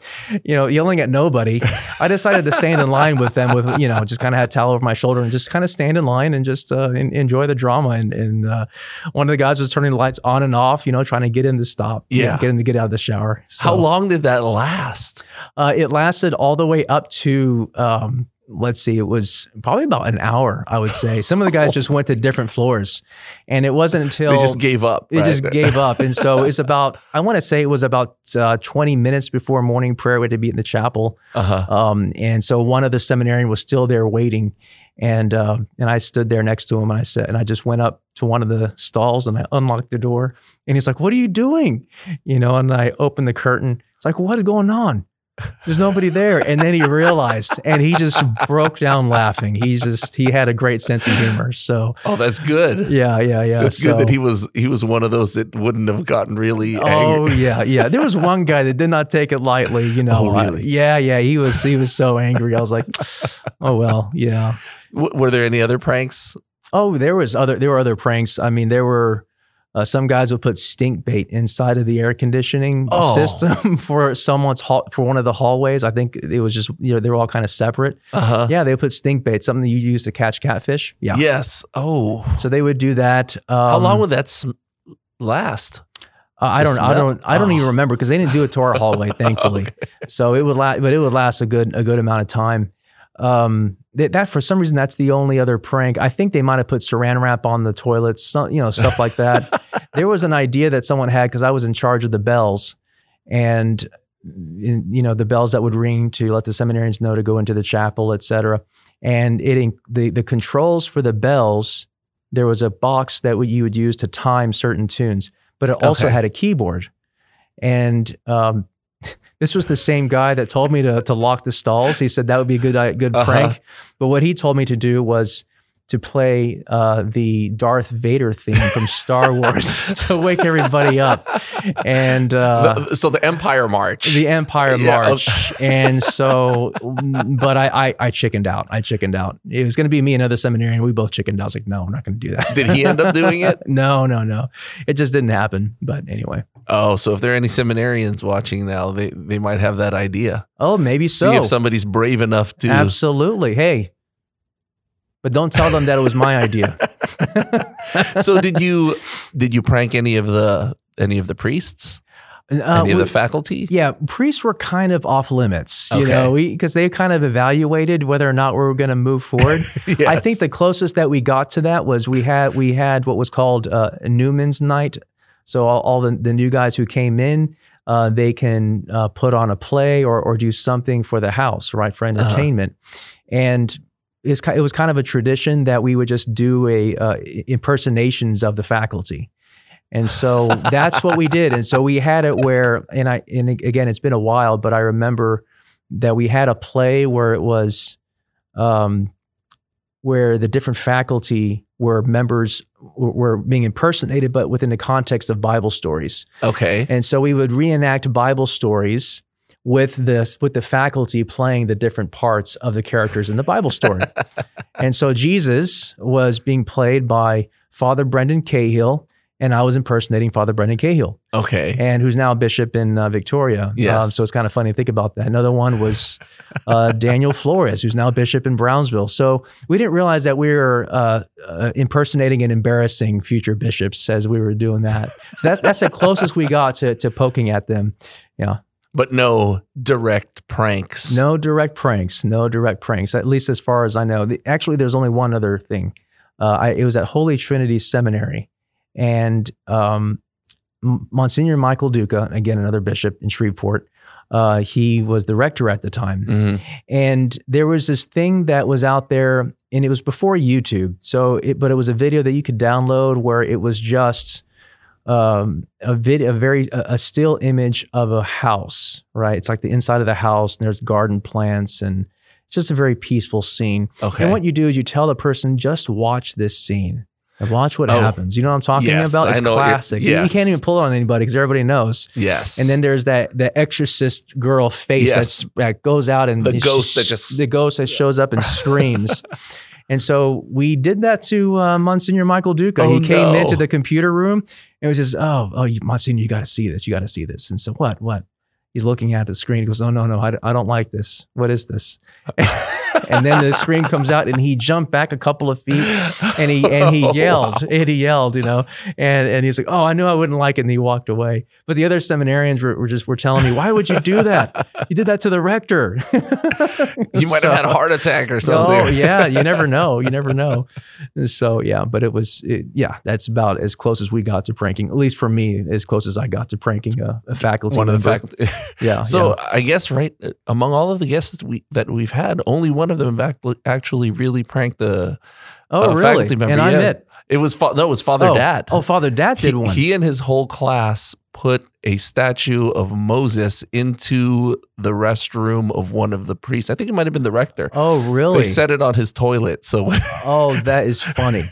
you know, yelling at nobody. I decided to stand in line with them with, you know, just kind of had a towel over my shoulder and just kind of stand in line and just enjoy the drama. And one of the guys was turning the lights on and off, you know, trying to get him to stop, get him to get out of the shower. So, how long did that last? It lasted all the way up to, it was probably about an hour, I would say. Some of the guys just went to different floors, and it wasn't until— They just gave up. They just gave up. And so it's about, I want to say it was about 20 minutes before morning prayer. We had to be in the chapel. Uh-huh. And so one other seminarian was still there waiting. And I stood there next to him, and I said, and I just went up to one of the stalls and I unlocked the door, and he's like, "What are you doing?" You know, and I opened the curtain. It's like, "What is going on? There's nobody there." And then he realized, and he just broke down laughing. He had a great sense of humor. So, oh, that's good. Yeah. It's good that he was one of those that wouldn't have gotten really angry. Oh, yeah. There was one guy that did not take it lightly, you know. Oh, really? Yeah. He was so angry. I was like, oh, well, yeah. Were there any other pranks? Oh, there were other pranks. I mean, there were, some guys would put stink bait inside of the air conditioning system for for one of the hallways. I think it was just, you know, they were all kind of separate. Uh-huh. Yeah, they would put stink bait, something that you use to catch catfish. Yeah. Yes. Oh. So they would do that. How long would that last? I don't even remember, because they didn't do it to our hallway, thankfully. Okay. So it would last, but it would last a good amount of time. That for some reason, that's the only other prank. I think they might have put saran wrap on the toilets, stuff like that. There was an idea that someone had, because I was in charge of the bells, and the bells that would ring to let the seminarians know to go into the chapel, et cetera. And the controls for the bells, there was a box that you would use to time certain tunes, but it also had a keyboard, and this was the same guy that told me to lock the stalls. He said that would be a good prank. But what he told me to do was to play the Darth Vader theme from Star Wars to wake everybody up. And so the Empire March. The Empire March. Okay. And so, but I chickened out. It was going to be me and another seminarian. We both chickened out. I was like, no, I'm not going to do that. Did he end up doing it? No. It just didn't happen. But anyway. Oh, so if there are any seminarians watching now, they might have that idea. Oh, maybe so. See if somebody's brave enough to. Absolutely. Hey. But don't tell them that it was my idea. So did you prank any of the priests? Any of the faculty? Yeah, priests were kind of off limits, because they kind of evaluated whether or not we were going to move forward. Yes. I think the closest that we got to that was we had what was called Newman's Night. So all the new guys who came in, they can put on a play or do something for the house, right, for entertainment. And it was kind of a tradition that we would just do impersonations of the faculty. And so that's what we did. And so we had it where, and again, it's been a while, but I remember that we had a play where it was, where the different faculty were being impersonated, but within the context of Bible stories. Okay. And so we would reenact Bible stories with the faculty playing the different parts of the characters in the Bible story. And so Jesus was being played by Father Brendan Cahill, and I was impersonating Father Brendan Cahill. Okay. And who's now a bishop in Victoria. Yes. So it's kind of funny to think about that. Another one was Daniel Flores, who's now a bishop in Brownsville. So we didn't realize that we were impersonating and embarrassing future bishops as we were doing that. So that's the closest we got to poking at them. Yeah. But no direct pranks. At least as far as I know. Actually, there's only one other thing. It was at Holy Trinity Seminary. And Monsignor Michael Duca, again, another bishop in Shreveport, he was the rector at the time. Mm-hmm. And there was this thing that was out there, and it was before YouTube. But it was a video that you could download where it was just a still image of a house, right? It's like the inside of the house, and there's garden plants, and it's just a very peaceful scene. Okay. And what you do is you tell the person, just watch this scene. Watch what happens. You know what I'm talking about? It's classic. Yes. You can't even pull it on anybody because everybody knows. Yes. And then there's that exorcist girl face that goes out, and the ghost that shows up and screams. And so we did that to Monsignor Michael Duca. He came into the computer room and was just, Monsignor, you got to see this. You got to see this. And so what? He's looking at the screen. He goes, I don't like this. What is this? And then the screen comes out, and he jumped back a couple of feet, and he yelled, you know, and he's like, I knew I wouldn't like it. And he walked away. But the other seminarians were telling me, why would you do that? You did that to the rector. You might have had a heart attack or something. Oh yeah. You never know. So yeah, but that's about as close as we got to pranking, at least for me, as close as I got to pranking a faculty member. One of the faculty. Yeah. So yeah. I guess right among all of the guests that we've had, only one of them actually really pranked the faculty member. And I admit it was Father Dad. Oh, Father Dad did one. He and his whole class put a statue of Moses into the restroom of one of the priests. I think it might have been the rector. Oh, really? They set it on his toilet. So, that is funny,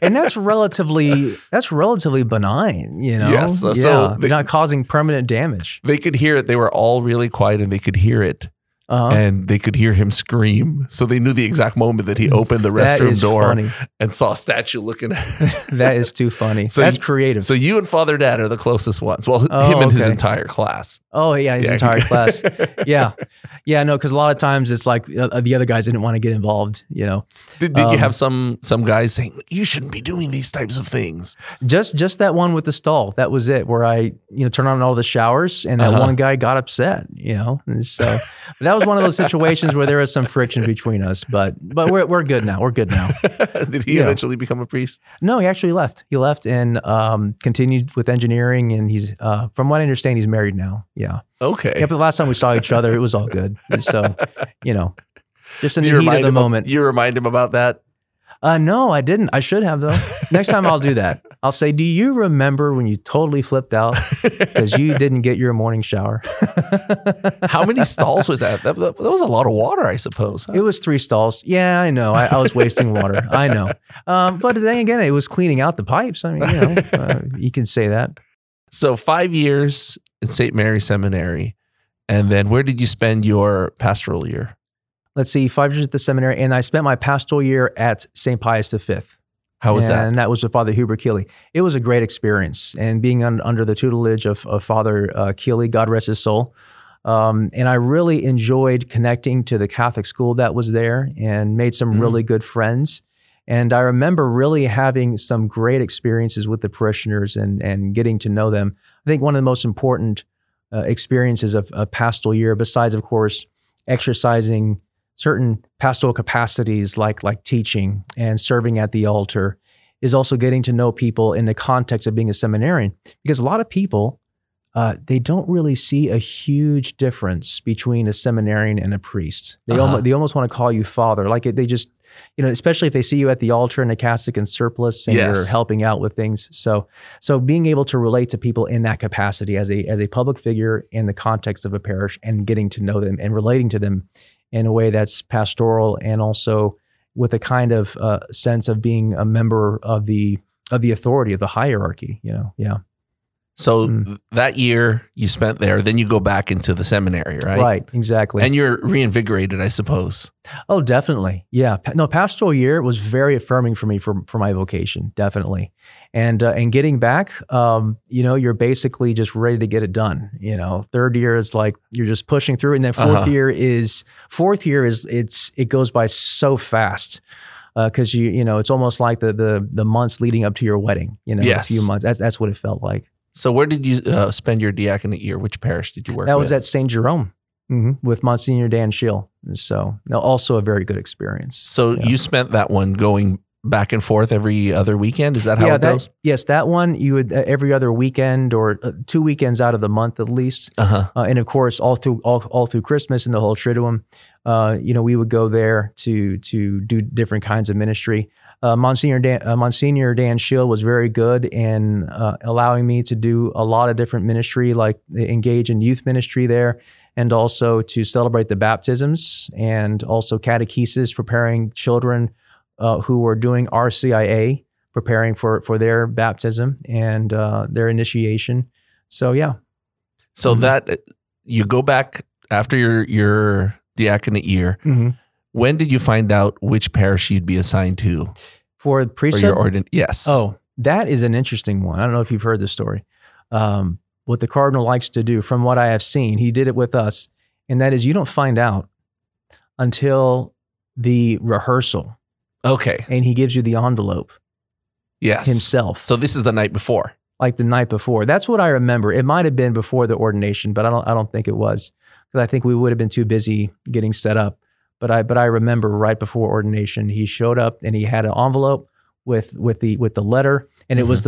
and that's relatively benign, you know. Yes, so they're not causing permanent damage. They could hear it. They were all really quiet, and they could hear it. Uh-huh. And they could hear him scream. So they knew the exact moment that he opened the restroom door and saw a statue looking at him. That is too funny. So that's creative. So you and Father Dad are the closest ones. Well, him and his entire class. Oh, yeah, his entire class. Yeah. Yeah, no, because a lot of times it's like the other guys didn't want to get involved, you know. Did you have some guys saying, you shouldn't be doing these types of things? Just that one with the stall. That was it, where I turned on all the showers, and that one guy got upset, you know. And so but that was one of those situations where there was some friction between us, but we're good now. We're good now. Did he eventually become a priest? No, he actually left. He left and continued with engineering, and he's from what I understand, he's married now. Yeah. Okay. Yeah, but the last time we saw each other, it was all good. So, just in the heat of the moment. You remind him about that? No, I didn't. I should have, though. Next time I'll do that. I'll say, do you remember when you totally flipped out because you didn't get your morning shower? How many stalls was that? That was a lot of water, I suppose. Huh? It was 3 stalls. Yeah, I know. I was wasting water. I know. But then again, it was cleaning out the pipes. I mean, you can say that. So 5 years at St. Mary's Seminary. And then where did you spend your pastoral year? Let's see, 5 years at the seminary, and I spent my pastoral year at St. Pius V. How was that? And that was with Father Hubert Kiely. It was a great experience, and being under the tutelage of Father Kiely, God rest his soul. And I really enjoyed connecting to the Catholic school that was there, and made some really good friends. And I remember really having some great experiences with the parishioners and getting to know them. I think one of the most important experiences of a pastoral year, besides, of course, exercising certain pastoral capacities like teaching and serving at the altar, is also getting to know people in the context of being a seminarian. Because a lot of people, they don't really see a huge difference between a seminarian and a priest. They almost want to call you father. Like they just, especially if they see you at the altar in a cassock and surplice and you're helping out with things. So being able to relate to people in that capacity as a public figure in the context of a parish, and getting to know them and relating to them in a way that's pastoral, and also with a kind of sense of being a member of the authority of the hierarchy, yeah. So that year you spent there, then you go back into the seminary, right? Right, exactly. And you're reinvigorated, I suppose. Oh, definitely, yeah. No, pastoral year was very affirming for me for my vocation, definitely. And getting back, you're basically just ready to get it done. 3rd year is like you're just pushing through, and then fourth year goes by so fast. Because it's almost like the months leading up to your wedding. A few months. That's what it felt like. So where did you spend your diaconate year? Which parish did you work? That was at St. Jerome with Monsignor Dan Scheele. So also a very good experience. So you spent that one going back and forth every other weekend. Is that how it goes? Yes, that one you would every other weekend, or 2 weekends out of the month at least. And of course, all through Christmas and the whole Triduum, we would go there to do different kinds of ministry. Monsignor Dan Scheele was very good in allowing me to do a lot of different ministry, like engage in youth ministry there, and also to celebrate the baptisms and also catechesis, preparing children who were doing RCIA, preparing for their baptism and their initiation. So, yeah. So that you go back after your diaconate year. Mm-hmm. When did you find out which parish you'd be assigned to? For priesthood? Yes. Oh, that is an interesting one. I don't know if you've heard this story. What the cardinal likes to do, from what I have seen, he did it with us, and that is you don't find out until the rehearsal. Okay. And he gives you the envelope. Yes. Himself. So this is the night before. Like the night before. That's what I remember. It might have been before the ordination, but I don't think it was, because I think we would have been too busy getting set up. But I remember right before ordination, he showed up and he had an envelope with the letter, and it was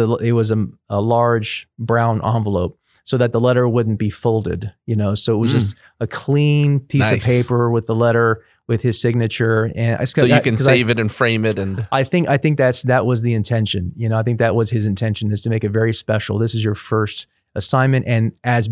a large brown envelope, so that the letter wouldn't be folded, you know. So it was just a clean piece of paper with the letter with his signature, and you can save it and frame it. And I think that was the intention, you know. I think that was his intention, is to make it very special. This is your first assignment, and as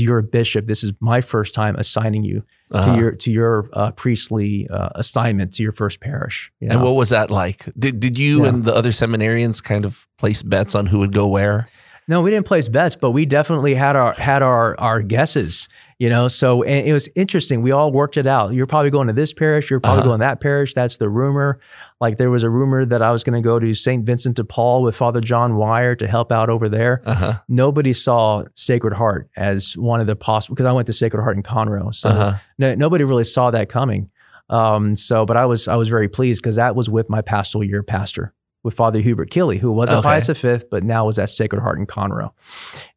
your bishop, this is my first time assigning you to your priestly assignment to your first parish. You know? And what was that like? Did you and the other seminarians kind of place bets on who would go where? No, we didn't place bets, but we definitely had our guesses. You know, so, and it was interesting. We all worked it out. You're probably going to this parish. You're probably going to that parish. That's the rumor. Like, there was a rumor that I was going to go to St. Vincent de Paul with Father John Wire to help out over there. Nobody saw Sacred Heart as one of the possible, because I went to Sacred Heart in Conroe. So nobody really saw that coming. But I was very pleased, because that was with my pastoral year pastor, with Father Hubert Kiely, who was a Pius V, but now was at Sacred Heart in Conroe.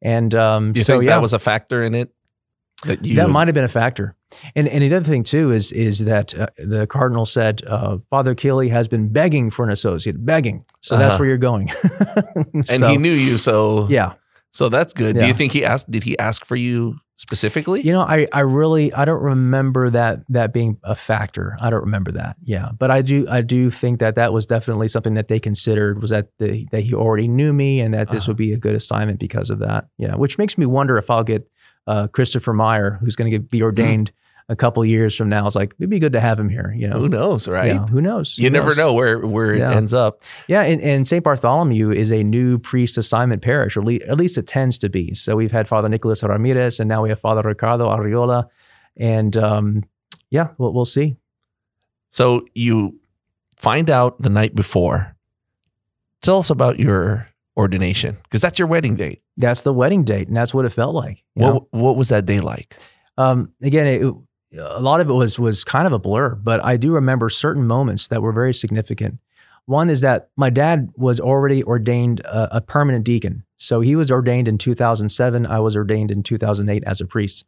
And Do you think that was a factor in it? That might have been a factor. And the other thing, too, is that the cardinal said, Father Kiely has been begging for an associate, So that's where you're going. And so, he knew you, so... Yeah. So that's good. Yeah. Do you think he asked? Did he ask for you specifically? You know, I don't remember that being a factor. I don't remember that. Yeah, but I do think that was definitely something that they considered, was that he already knew me, and that this would be a good assignment because of that. Yeah, you know, which makes me wonder if I'll get Christopher Meyer, who's going to be ordained a couple years from now. It's like, it'd be good to have him here. You know, who knows, right? Yeah, who knows? You never know where it ends up. Yeah, and St. Bartholomew is a new priest assignment parish, or at least it tends to be. So we've had Father Nicholas Ramirez, and now we have Father Ricardo Arriola, and we'll see. So you find out the night before. Tell us about your ordination, because that's your wedding date. That's the wedding date, and that's what it felt like. What was that day like? A lot of it was kind of a blur, but I do remember certain moments that were very significant. One is that my dad was already ordained a permanent deacon. So he was ordained in 2007. I was ordained in 2008 as a priest.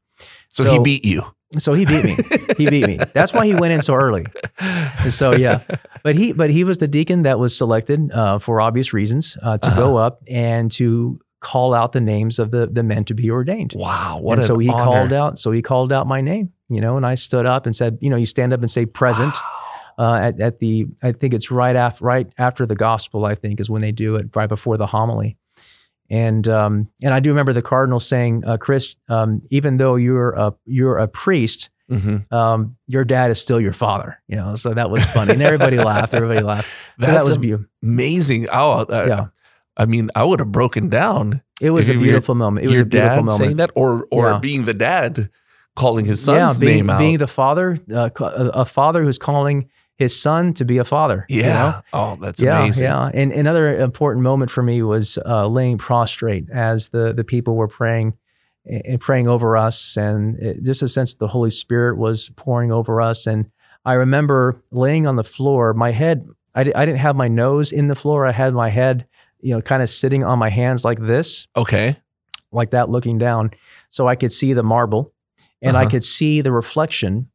So he beat you. So he beat me. That's why he went in so early. So yeah, but he was the deacon that was selected for obvious reasons to go up and to call out the names of the men to be ordained. Wow, what an honor. So he called out. So he called out my name. You know, and I stood up and said, you know, you stand up and say present at the, I think it's right after the gospel, I think, is when they do it, right before the homily. And I do remember the cardinal saying, Chris, even though you're a priest, your dad is still your father, you know? So that was funny. And everybody laughed. So that was amazing. I mean, I would have broken down. It was a beautiful moment. It was a beautiful moment. Saying that or being the dad, calling his son's name out. Being the father, a father who's calling his son to be a father. Yeah. You know? Oh, that's amazing. Yeah. And another important moment for me was laying prostrate as the people were praying and praying over us. And just a sense that the Holy Spirit was pouring over us. And I remember laying on the floor, my head, I didn't have my nose in the floor. I had my head, you know, kind of sitting on my hands like this. Okay. Like that, looking down. So I could see the marble. And I could see the reflection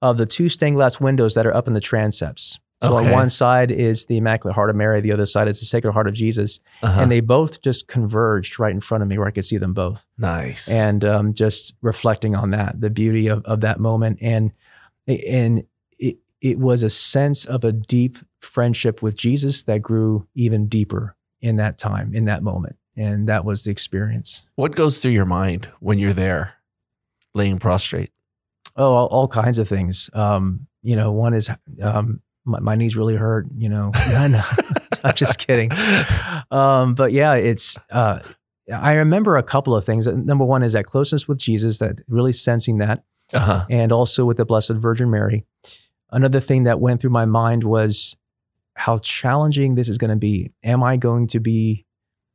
of the two stained glass windows that are up in the transepts. So on one side is the Immaculate Heart of Mary. The other side is the Sacred Heart of Jesus. And they both just converged right in front of me, where I could see them both. Nice. And just reflecting on that, the beauty of that moment. And it was a sense of a deep friendship with Jesus that grew even deeper in that time, in that moment. And that was the experience. What goes through your mind when you're there laying prostrate? Oh, all kinds of things. One is my knees really hurt, I'm just kidding. But yeah, it's, I remember a couple of things. Number one is that closeness with Jesus, that really sensing that, and also with the Blessed Virgin Mary. Another thing that went through my mind was how challenging this is going to be. Am I going to be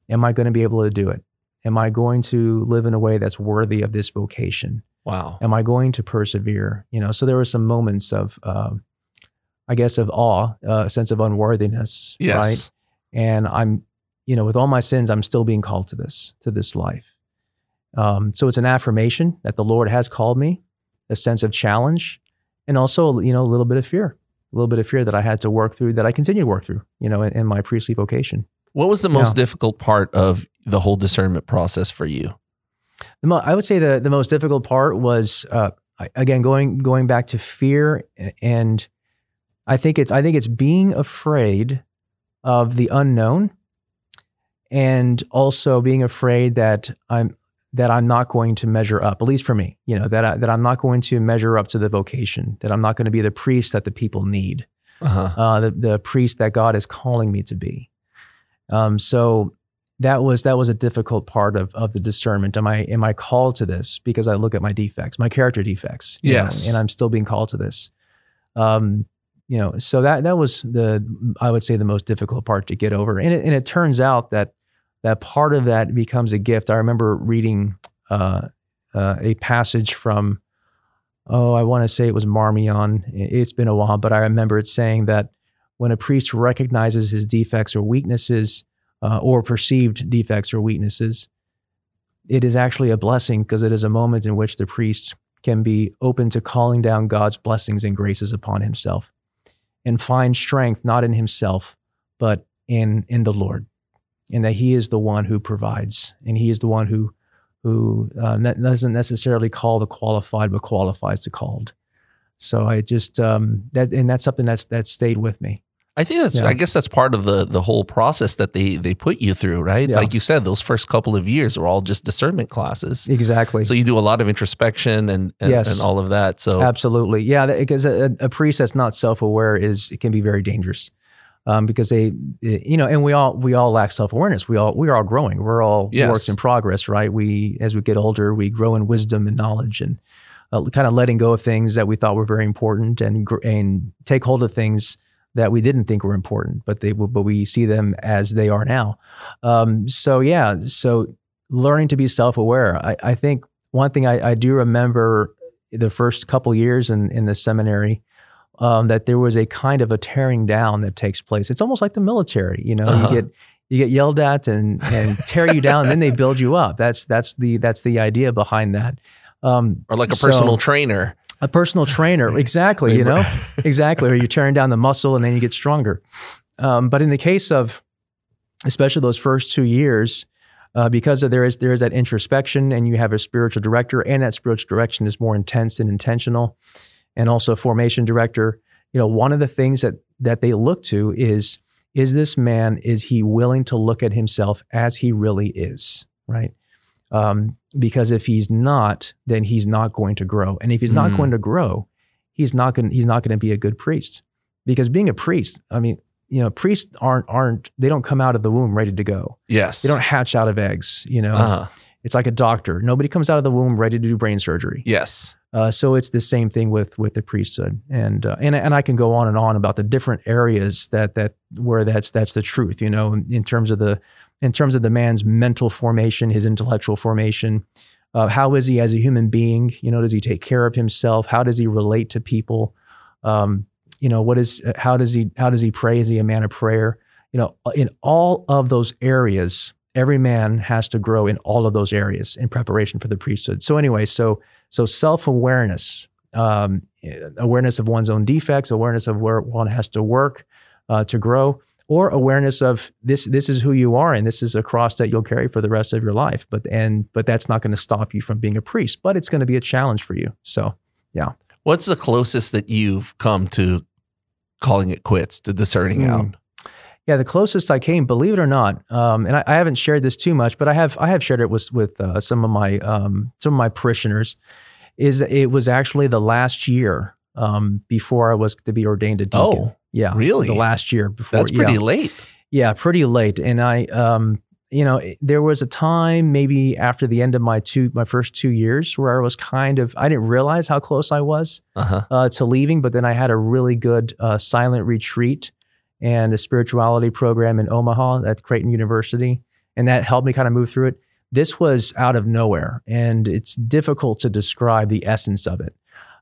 able to do it? Am I going to live in a way that's worthy of this vocation? Wow. Am I going to persevere? So there were some moments of, of awe, a sense of unworthiness, yes. Right? And I'm, with all my sins, I'm still being called to this life. So it's an affirmation that the Lord has called me, a sense of challenge, and also, a little bit of fear, that I had to work through, that I continue to work through, in my priestly vocation. What was the most difficult part of the whole discernment process for you? I would say the most difficult part was, going back to fear, and I think it's being afraid of the unknown, and also being afraid that I'm not going to measure up, at least for me, that I'm not going to measure up to the vocation, that I'm not going to be the priest that the people need, the priest that God is calling me to be. So that was a difficult part of the discernment. Am I called to this? Because I look at my defects, my character defects, yes, and I'm still being called to this. So that was I would say the most difficult part to get over. And it turns out that part of that becomes a gift. I remember reading a passage from, I want to say it was Marmion. It's been a while, but I remember it saying that when a priest recognizes his defects or weaknesses, or perceived defects or weaknesses, it is actually a blessing, because it is a moment in which the priest can be open to calling down God's blessings and graces upon himself, and find strength not in himself, but in the Lord, and that He is the one who provides, and He is the one who doesn't necessarily call the qualified, but qualifies the called. So I just that's something that stayed with me. I think that's, I guess that's part of the whole process that they put you through, right? Yeah. Like you said, those first couple of years were all just discernment classes. Exactly. So you do a lot of introspection and all of that. So absolutely. Yeah, because a priest that's not self-aware it can be very dangerous, because and we all lack self-awareness. We're all growing. We're all works in progress, right? As we get older, we grow in wisdom and knowledge, and kind of letting go of things that we thought were very important, and take hold of things that we didn't think were important, but we see them as they are now. So learning to be self-aware. I think one thing I do remember the first couple years in the seminary, that there was a kind of a tearing down that takes place. It's almost like the military, you get yelled at and tear you down, and then they build you up. That's the idea behind that. Or like a personal trainer. A personal trainer, exactly, exactly. Or you're tearing down the muscle, and then you get stronger. But in the case of, especially those first 2 years, because of there is that introspection, and you have a spiritual director, and that spiritual direction is more intense and intentional, and also a formation director. One of the things that they look to is this man, is he willing to look at himself as he really is, right? Because if he's not, then he's not going to grow. And if he's not going to grow, he's not going to be a good priest. Because being a priest, priests they don't come out of the womb ready to go. Yes. They don't hatch out of eggs, It's like a doctor. Nobody comes out of the womb ready to do brain surgery. Yes. So it's the same thing with the priesthood. And I can go on and on about the different areas where that's the truth, in terms of the man's mental formation, his intellectual formation. How is he as a human being? Does he take care of himself? How does he relate to people? How does he pray? Is he a man of prayer? In all of those areas, every man has to grow in all of those areas in preparation for the priesthood. So anyway, so self-awareness, awareness of one's own defects, awareness of where one has to work to grow, or awareness of this is who you are, and this is a cross that you'll carry for the rest of your life. But that's not going to stop you from being a priest, but it's going to be a challenge for you. So, yeah. What's the closest that you've come to calling it quits, to discerning out? Yeah, the closest I came, believe it or not, and I haven't shared this too much, but I have shared it with some of my parishioners. Is it was actually the last year before I was to be ordained a deacon. Oh, yeah, really? The last year before. That's pretty late. Yeah, pretty late. And I, there was a time maybe after the end of my first 2 years where I was I didn't realize how close I was to leaving, but then I had a really good silent retreat and a spirituality program in Omaha at Creighton University, and that helped me kind of move through it. This was out of nowhere, and it's difficult to describe the essence of it,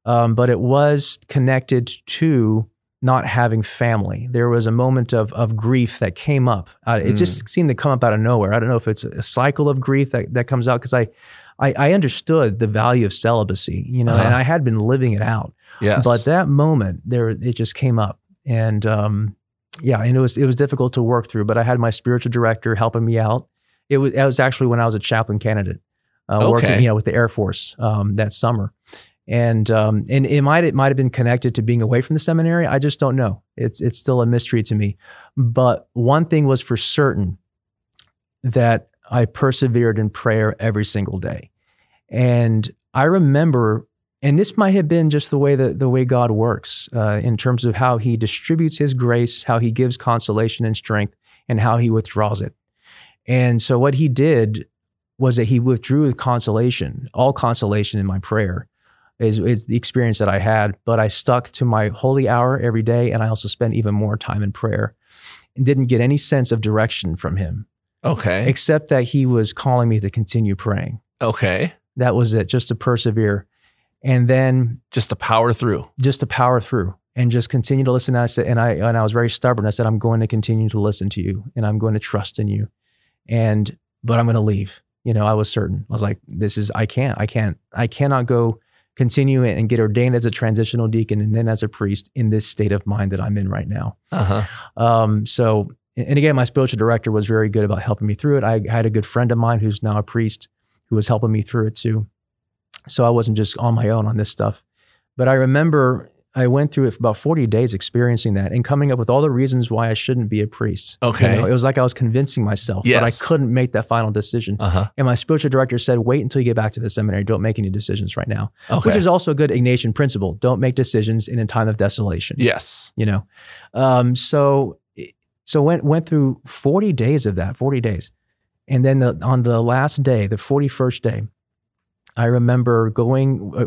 but it was connected to not having family. There was a moment of grief that came up. It just seemed to come up out of nowhere. I don't know if it's a cycle of grief that comes out, because I understood the value of celibacy, and I had been living it out. Yes. But that moment, it just came up, and and it was difficult to work through. But I had my spiritual director helping me out. It was actually when I was a chaplain candidate, working with the Air Force that summer, and it might have been connected to being away from the seminary. I just don't know. It's still a mystery to me. But one thing was for certain, that I persevered in prayer every single day, and I remember. And this might have been just the way God works in terms of how He distributes His grace, how He gives consolation and strength, and how He withdraws it. And so what He did was that He withdrew consolation, all consolation in my prayer is the experience that I had, but I stuck to my holy hour every day, and I also spent even more time in prayer and didn't get any sense of direction from Him. Okay. Except that He was calling me to continue praying. Okay. That was it, just to persevere. And then just to power through and just continue to listen. I was very stubborn. I said, I'm going to continue to listen to you, and I'm going to trust in you, but I'm going to leave. I was certain. I was like, I cannot go continue and get ordained as a transitional deacon and then as a priest in this state of mind that I'm in right now. So, and again, my spiritual director was very good about helping me through it. I had a good friend of mine who's now a priest who was helping me through it too. So I wasn't just on my own on this stuff. But I remember I went through it for about 40 days experiencing that and coming up with all the reasons why I shouldn't be a priest. Okay. It was like I was convincing myself, yes, but I couldn't make that final decision. And my spiritual director said, wait until you get back to the seminary. Don't make any decisions right now, which is also a good Ignatian principle. Don't make decisions in a time of desolation. Yes. So went through 40 days of that, 40 days. And then on the last day, the 41st day, I remember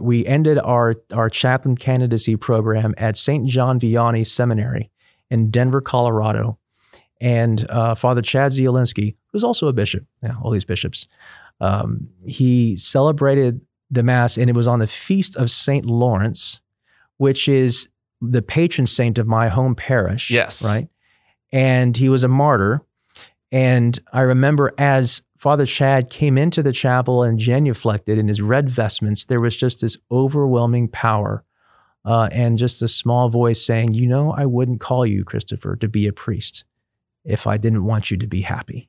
we ended our chaplain candidacy program at St. John Vianney Seminary in Denver, Colorado. And Father Chad Zielinski, who's also a bishop, all these bishops, he celebrated the Mass, and it was on the feast of St. Lawrence, which is the patron saint of my home parish. Yes. Right? And he was a martyr. And I remember as Father Chad came into the chapel and genuflected in his red vestments, there was just this overwhelming power and just a small voice saying, I wouldn't call you, Christopher, to be a priest if I didn't want you to be happy.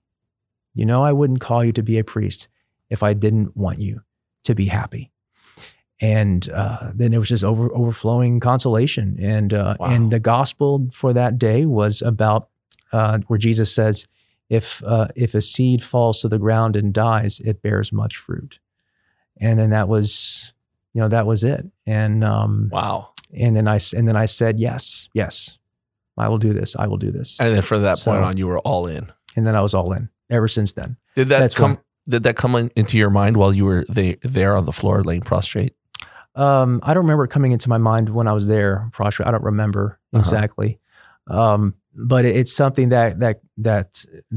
I wouldn't call you to be a priest if I didn't want you to be happy. And then it was just overflowing consolation. And, and the gospel for that day was about where Jesus says, If a seed falls to the ground and dies, it bears much fruit. And then that was it. And And then I said, yes, I will do this. And then from that point on, you were all in. And then I was all in ever since then. Did that come into your mind while you were there on the floor laying prostrate? I don't remember it coming into my mind when I was there prostrate. I don't remember exactly. But it's something that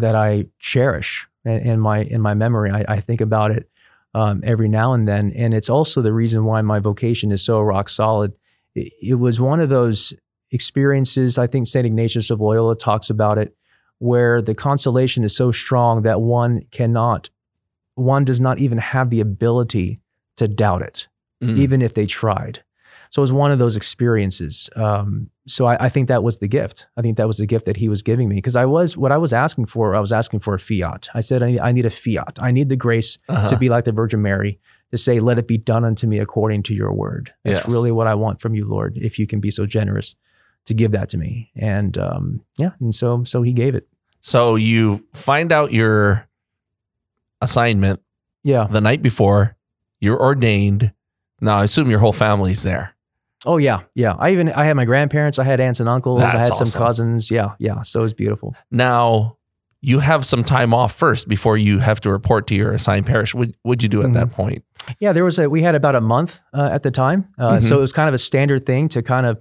I cherish in my memory. I think about it every now and then, and it's also the reason why my vocation is so rock solid. It was one of those experiences. I think Saint Ignatius of Loyola talks about it, where the consolation is so strong that one does not even have the ability to doubt it, even if they tried. So it was one of those experiences. So I think that was the gift. I think that was the gift that he was giving me, because I was asking for a fiat. I said, I need a fiat. I need the grace to be like the Virgin Mary, to say, let it be done unto me according to your word. That's really what I want from you, Lord, if you can be so generous to give that to me. And so he gave it. So you find out your assignment the night before you're ordained. Now I assume your whole family's there. Oh yeah. Yeah. I had my grandparents, I had aunts and uncles, I had some cousins. Yeah. Yeah. So it's beautiful. Now you have some time off first before you have to report to your assigned parish. What'd you do at that point? Yeah, we had about a month at the time. So it was kind of a standard thing to kind of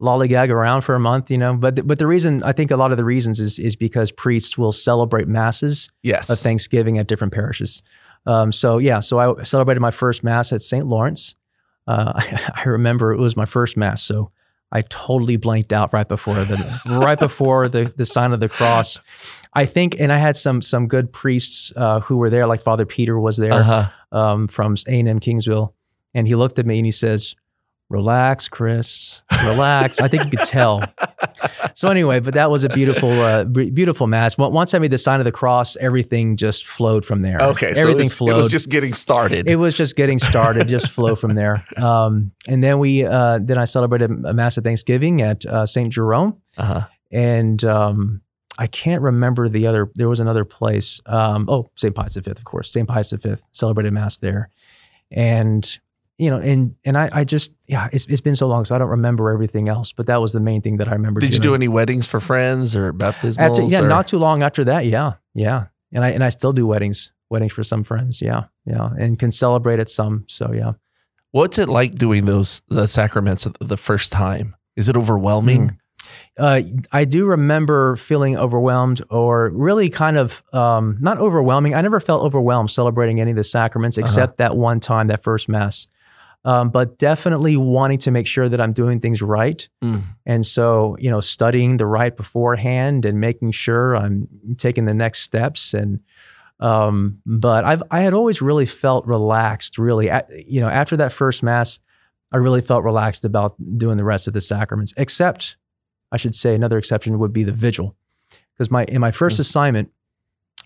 lollygag around for a month, but the reason, I think a lot of the reasons is because priests will celebrate masses of Thanksgiving at different parishes. So I celebrated my first mass at St. Lawrence. I remember it was my first mass, so I totally blanked out right before the sign of the cross, I think. And I had some good priests who were there, like Father Peter was there from A&M Kingsville. And he looked at me and he says, "Relax, Chris, relax." I think you could tell. So anyway, but that was a beautiful, beautiful mass. Once I made the sign of the cross, everything just flowed from there. Okay. Everything flowed. It was just getting started. Just flow from there. And then then I celebrated a mass at Thanksgiving at St. Jerome. And I can't remember there was another place. St. Pius V, of course. St. Pius V celebrated mass there. And it's been so long, so I don't remember everything else, but that was the main thing that I remember. Did you do any weddings for friends or baptismals? Not too long after that. Yeah. And I still do weddings for some friends. Yeah. And can celebrate at some. So yeah. What's it like doing the sacraments the first time? Is it overwhelming? I do remember feeling overwhelmed, or really kind of not overwhelming. I never felt overwhelmed celebrating any of the sacraments except that one time, that first mass. But definitely wanting to make sure that I'm doing things right. And so, studying the rite beforehand and making sure I'm taking the next steps. And, but I had always really felt relaxed, really, after that first mass, I really felt relaxed about doing the rest of the sacraments, except I should say another exception would be the vigil. Because in my first assignment,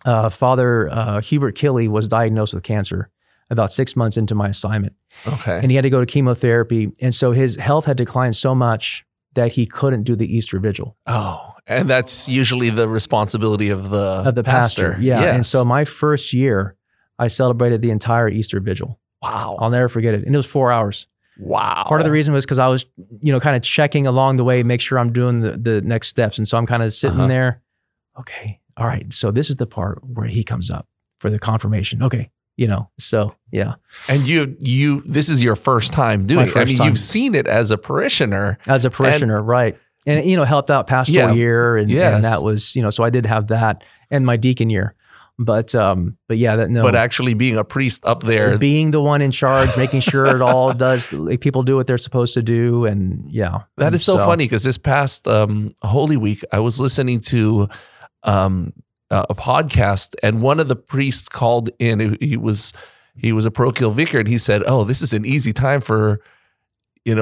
Father Hubert Kiely was diagnosed with cancer about 6 months into my assignment. Okay. And he had to go to chemotherapy. And so his health had declined so much that he couldn't do the Easter vigil. Oh, and that's usually the responsibility of the pastor. Yeah. Yes. And so my first year, I celebrated the entire Easter vigil. Wow. I'll never forget it. And it was 4 hours. Wow. Part of the reason was because I was, kind of checking along the way, make sure I'm doing the next steps. And so I'm kind of sitting there. Okay. All right. So this is the part where he comes up for the confirmation. Okay. So yeah. And you this is your first time doing it. You've seen it as a parishioner. Right. And, helped out pastoral year. And, and that was, so I did have that and my deacon year. But actually being a priest up there, being the one in charge, making sure it all does, people do what they're supposed to do. And that is so funny, because this past Holy Week, I was listening to a podcast, and one of the priests called in. He was a parochial vicar, and he said, "Oh, this is an easy time for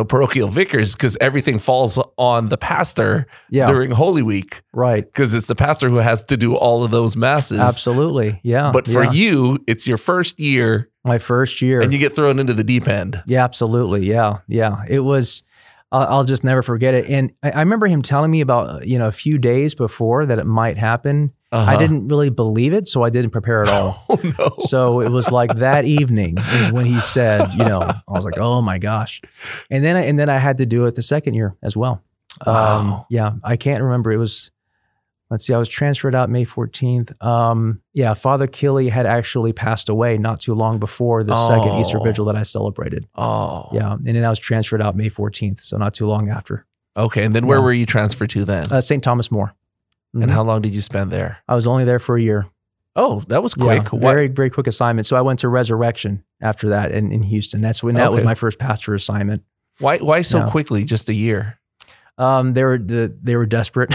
parochial vicars, because everything falls on the pastor during Holy Week." Right. Because it's the pastor who has to do all of those masses. Absolutely. Yeah. But for you, it's your first year. My first year. And you get thrown into the deep end. Yeah, absolutely. Yeah. Yeah. It was, I'll just never forget it. And I remember him telling me about, a few days before that it might happen. I didn't really believe it, so I didn't prepare at all. Oh, no. So it was like that evening is when he said, I was like, oh my gosh. And then I had to do it the second year as well. Wow. I can't remember. It was, I was transferred out May 14th. Father Kiely had actually passed away not too long before the second Easter Vigil that I celebrated. Oh. Yeah, and then I was transferred out May 14th, so not too long after. Okay, and then where were you transferred to then? St. Thomas More. And how long did you spend there? I was only there for a year. Oh, that was quick. Yeah, very, very quick assignment. So I went to Resurrection after that in Houston. That's when that was my first pastor assignment. Why so quickly? Just a year? They were desperate.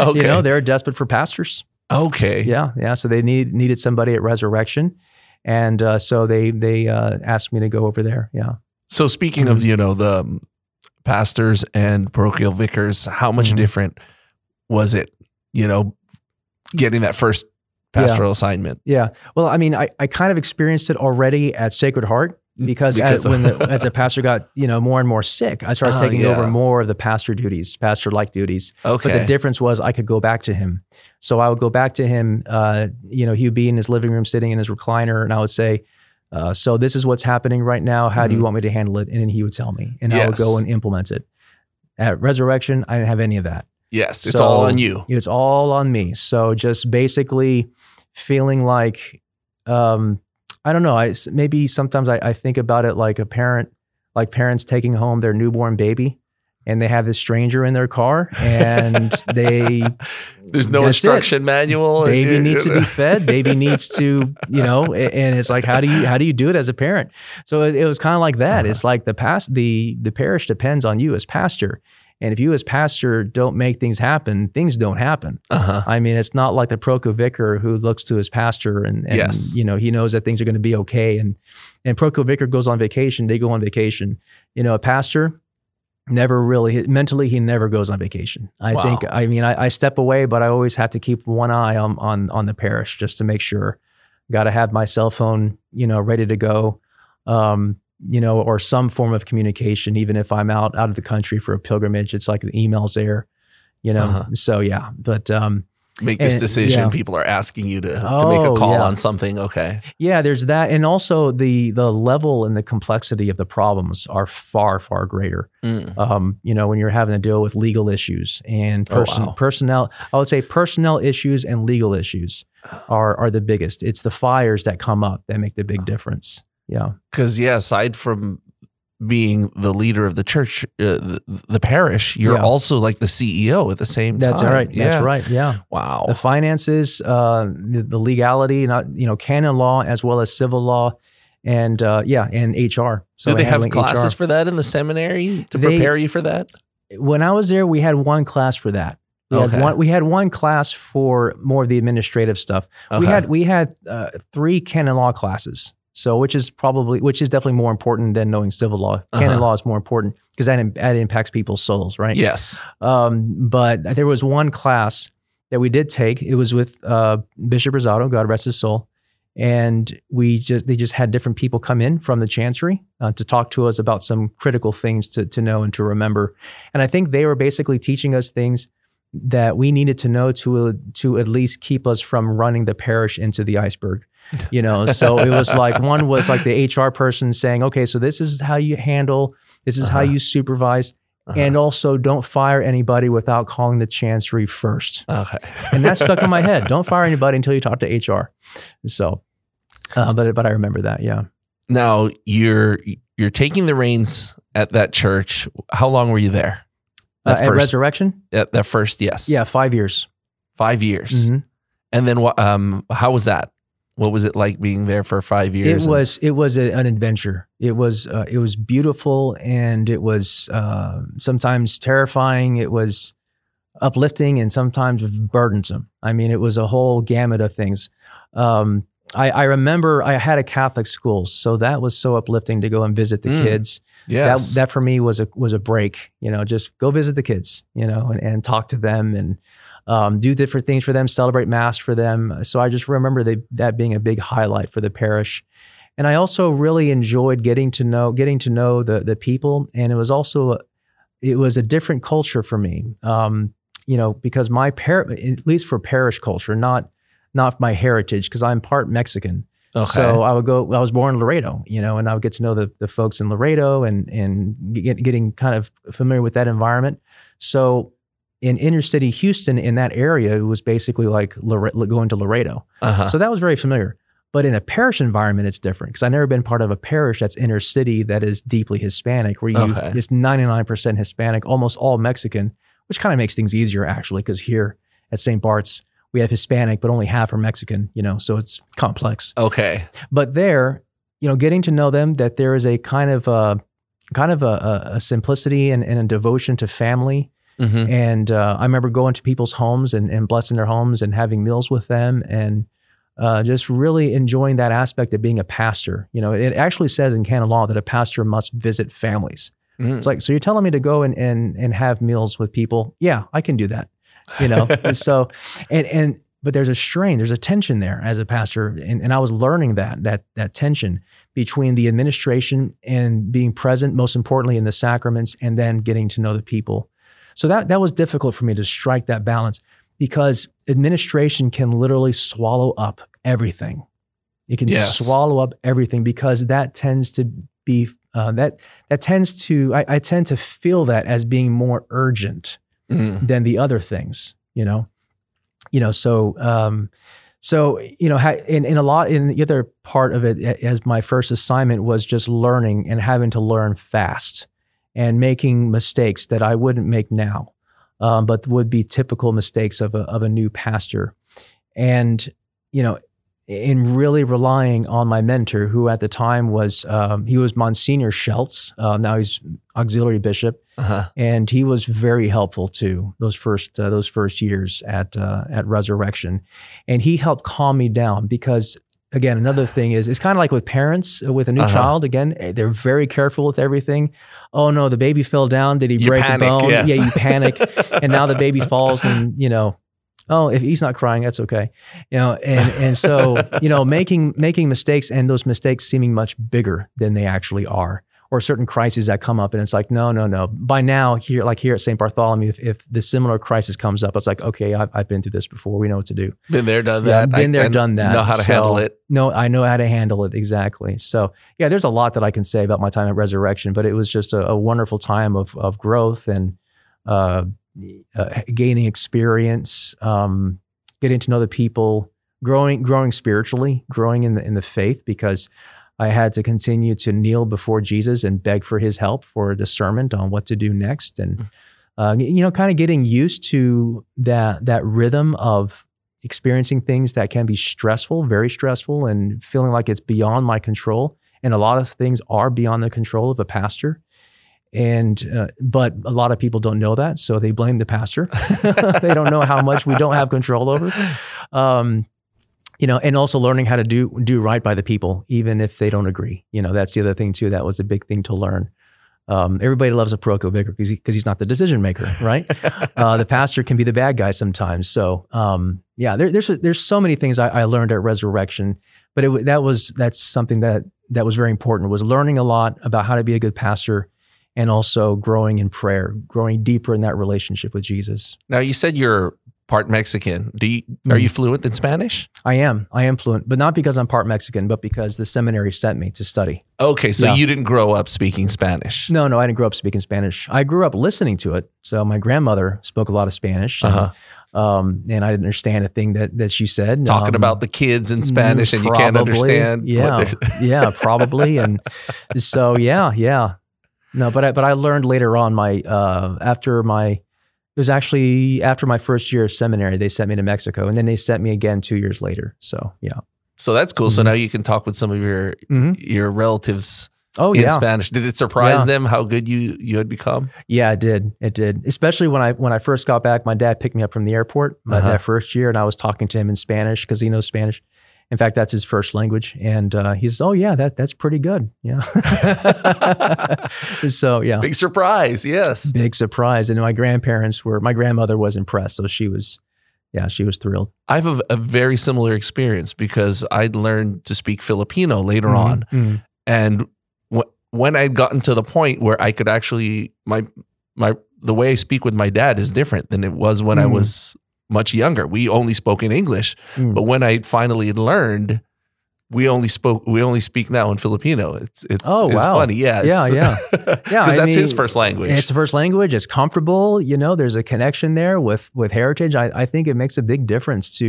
Okay. They were desperate for pastors. Okay. Yeah. Yeah. So they needed somebody at Resurrection. And so they asked me to go over there. Yeah. So speaking of, the pastors and parochial vicars, how much different was it, getting that first pastoral assignment? Yeah. Well, I kind of experienced it already at Sacred Heart. Because as a pastor got, more and more sick, I started taking over more of the pastor-like duties. Okay. But the difference was I could go back to him. So I would go back to him, he would be in his living room sitting in his recliner, and I would say, so this is what's happening right now. How do you want me to handle it? And then he would tell me, and I would go and implement it. At Resurrection, I didn't have any of that. Yes, it's all on you. It's all on me. So just basically feeling like... I don't know. Maybe sometimes I think about it like parents taking home their newborn baby, and they have this stranger in their car, and there's no instruction manual. Baby needs to be fed. Baby needs to, and it's like, how do you do it as a parent? So it was kind of like that. Uh-huh. It's like the parish depends on you as pastor. And if you as pastor don't make things happen, things don't happen. Uh-huh. I mean, it's not like the Proco Vicar who looks to his pastor and he knows that things are going to be okay. And Proco Vicar goes on vacation, they go on vacation. A pastor never really, mentally, he never goes on vacation. I step away, but I always have to keep one eye on the parish just to make sure. Got to have my cell phone, ready to go. Or some form of communication, even if I'm out of the country for a pilgrimage, it's like the email's there, Uh-huh. So yeah, but make this decision. Yeah. People are asking you to make a call on something. Okay. Yeah, there's that, and also the level and the complexity of the problems are far, far greater. Mm. When you're having to deal with legal issues and personnel, I would say personnel issues and legal issues are the biggest. It's the fires that come up that make the big difference. Yeah. Because, aside from being the leader of the church, the parish, you're also like the CEO at the same time. That's right. Yeah. That's right. Yeah. Wow. The finances, the legality, canon law as well as civil law and HR. So do they have classes for that in the seminary to prepare you for that? When I was there, we had one class for that. We had one class for more of the administrative stuff. Okay. We had three canon law classes. So, which is definitely more important than knowing civil law. Canon law is more important because that impacts people's souls, right? Yes. But there was one class that we did take. It was with Bishop Rosado, God rest his soul, and they just had different people come in from the chancery to talk to us about some critical things to know and to remember. And I think they were basically teaching us things that we needed to know to at least keep us from running the parish into the iceberg. So it was like, one was like the HR person saying, okay, so this is how you handle, this is how you supervise, and also don't fire anybody without calling the chancery first. Okay. And that stuck in my head. Don't fire anybody until you talk to HR. So, but I remember that. Yeah. Now you're taking the reins at that church. How long were you there? At Resurrection? At that first, yes. Yeah. 5 years. 5 years. Mm-hmm. And then, how was that? What was it like being there for 5 years? It was an adventure. It was beautiful, and it was sometimes terrifying. It was uplifting and sometimes burdensome. I mean, it was a whole gamut of things. I remember I had a Catholic school, so that was so uplifting to go and visit the kids. Yes. That for me was a break. Just go visit the kids. And talk to them and. Do different things for them, celebrate Mass for them. So I just remember that being a big highlight for the parish. And I also really enjoyed getting to know the people. And it was also, a different culture for me, because my at least for parish culture, not my heritage, because I'm part Mexican. Okay. So I was born in Laredo, and I would get to know the folks in Laredo and getting kind of familiar with that environment. So in inner city Houston, in that area, it was basically like going to Laredo. Uh-huh. So that was very familiar. But in a parish environment, it's different because I've never been part of a parish that's inner city that is deeply Hispanic, where it's 99% Hispanic, almost all Mexican, which kind of makes things easier actually, because here at St. Bart's, we have Hispanic, but only half are Mexican, so it's complex. Okay. But there, getting to know them, that there is a kind of a simplicity and a devotion to family. Mm-hmm. And I remember going to people's homes and blessing their homes and having meals with them and just really enjoying that aspect of being a pastor. It actually says in canon law that a pastor must visit families. Mm. It's like, so you're telling me to go and have meals with people? Yeah, I can do that. So, and But there's a strain, there's a tension there as a pastor. And I was learning that tension between the administration and being present, most importantly in the sacraments, and then getting to know the people. So that was difficult for me to strike that balance, because administration can literally swallow up everything. It can swallow up everything, because that tends to be, I tend to feel that as being more urgent than the other things, you know? So the other part of it as my first assignment was just learning and having to learn fast and making mistakes that I wouldn't make now, but would be typical mistakes of a new pastor. And, in really relying on my mentor, who at the time was, he was Monsignor Schultz. Now he's auxiliary bishop. Uh-huh. And he was very helpful too, those first years at Resurrection. And he helped calm me down, because again, another thing is, it's kind of like with parents with a new child. Again, they're very careful with everything. Oh no, the baby fell down. Did he break a bone? Yes. Yeah, you panic. And now the baby falls and, oh, if he's not crying, that's okay. So, making mistakes, and those mistakes seeming much bigger than they actually are, or certain crises that come up, and it's like, no. By now, here at St. Bartholomew, if the similar crisis comes up, it's like, okay, I've been through this before. We know what to do. Been there, done that. Know how to handle it. No, I know how to handle it, exactly. So yeah, there's a lot that I can say about my time at Resurrection, but it was just a wonderful time of growth and, gaining experience, getting to know the people, growing spiritually, growing in the faith, because I had to continue to kneel before Jesus and beg for his help for discernment on what to do next. And, kind of getting used to that rhythm of experiencing things that can be stressful, very stressful, and feeling like it's beyond my control. And a lot of things are beyond the control of a pastor. But a lot of people don't know that, so they blame the pastor. They don't know how much we don't have control over, and also learning how to do right by the people, even if they don't agree. That's the other thing too. That was a big thing to learn. Everybody loves a parochial vicar because he's not the decision maker, right? The pastor can be the bad guy sometimes. So there's so many things I learned at Resurrection, but that's something that was very important, was learning a lot about how to be a good pastor. And also growing in prayer, growing deeper in that relationship with Jesus. Now, you said you're part Mexican. Are you fluent in Spanish? I am fluent, but not because I'm part Mexican, but because the seminary sent me to study. Okay, so you didn't grow up speaking Spanish. No, I didn't grow up speaking Spanish. I grew up listening to it. So my grandmother spoke a lot of Spanish. And I didn't understand a thing that she said. Talking about the kids in Spanish, probably, and you can't understand. Yeah, probably. And so, yeah. No, but I learned later on, after my first year of seminary, they sent me to Mexico, and then they sent me again 2 years later. So yeah. So that's cool. Mm-hmm. So now you can talk with some of your your relatives in Spanish. Did it surprise them how good you had become? Yeah, it did. It did. Especially when I first got back, my dad picked me up from the airport that first year, and I was talking to him in Spanish because he knows Spanish. In fact, that's his first language. And he says, oh yeah, that's pretty good. Yeah. So yeah. Big surprise. Yes. Big surprise. And my grandmother was impressed. So she was thrilled. I have a very similar experience, because I'd learned to speak Filipino later on. Mm-hmm. And when I'd gotten to the point where I could actually, the way I speak with my dad is different than it was when I was much younger. We only spoke in English, but when I finally learned, we only speak now in Filipino. It's funny. Yeah. Because that's his first language. It's the first language. It's comfortable. There's a connection there with heritage. I think it makes a big difference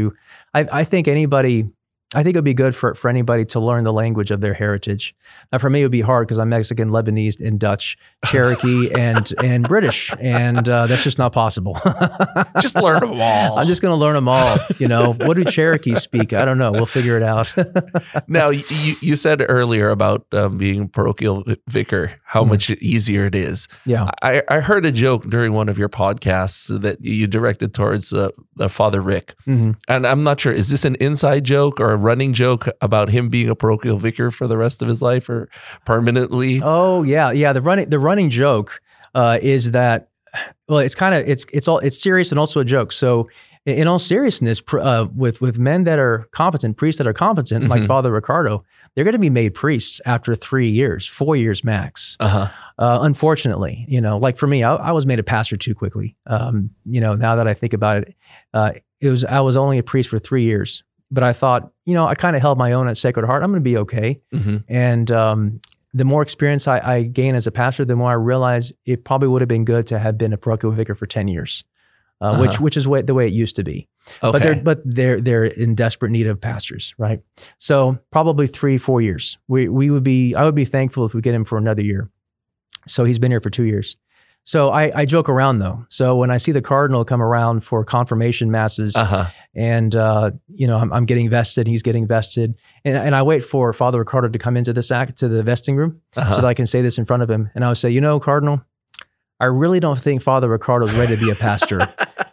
I think it would be good for anybody to learn the language of their heritage. Now, for me, it would be hard because I'm Mexican, Lebanese, and Dutch, Cherokee, and British, and that's just not possible. Just learn them all. I'm just going to learn them all. What do Cherokees speak? I don't know. We'll figure it out. Now, you said earlier about being a parochial vicar, how much easier it is. Yeah, I heard a joke during one of your podcasts that you directed towards Father Rick, and I'm not sure, is this an inside joke or a running joke about him being a parochial vicar for the rest of his life or permanently? Oh yeah. The running joke is that, well, it's serious and also a joke. So in all seriousness, with men that are competent, priests that are competent, like Father Ricardo, they're going to be made priests after 3 years, 4 years max. Unfortunately, you know, like for me, I was made a pastor too quickly. You know, now that I think about it, I was only a priest for 3 years, but I thought, you know, I kind of held my own at Sacred Heart. I'm going to be okay. And the more experience I gain as a pastor, the more I realize it probably would have been good to have been a parochial vicar for 10 years. Which is the way it used to be, but they're in desperate need of pastors, right? So probably 3-4 years. I would be thankful if we get him for another year. So he's been here for 2 years. So I joke around though. So when I see the Cardinal come around for confirmation masses, and you know I'm getting vested, he's getting vested, and I wait for Father Ricardo to come into the vesting room so that I can say this in front of him, and I would say, you know, Cardinal, I really don't think Father Ricardo is ready to be a pastor.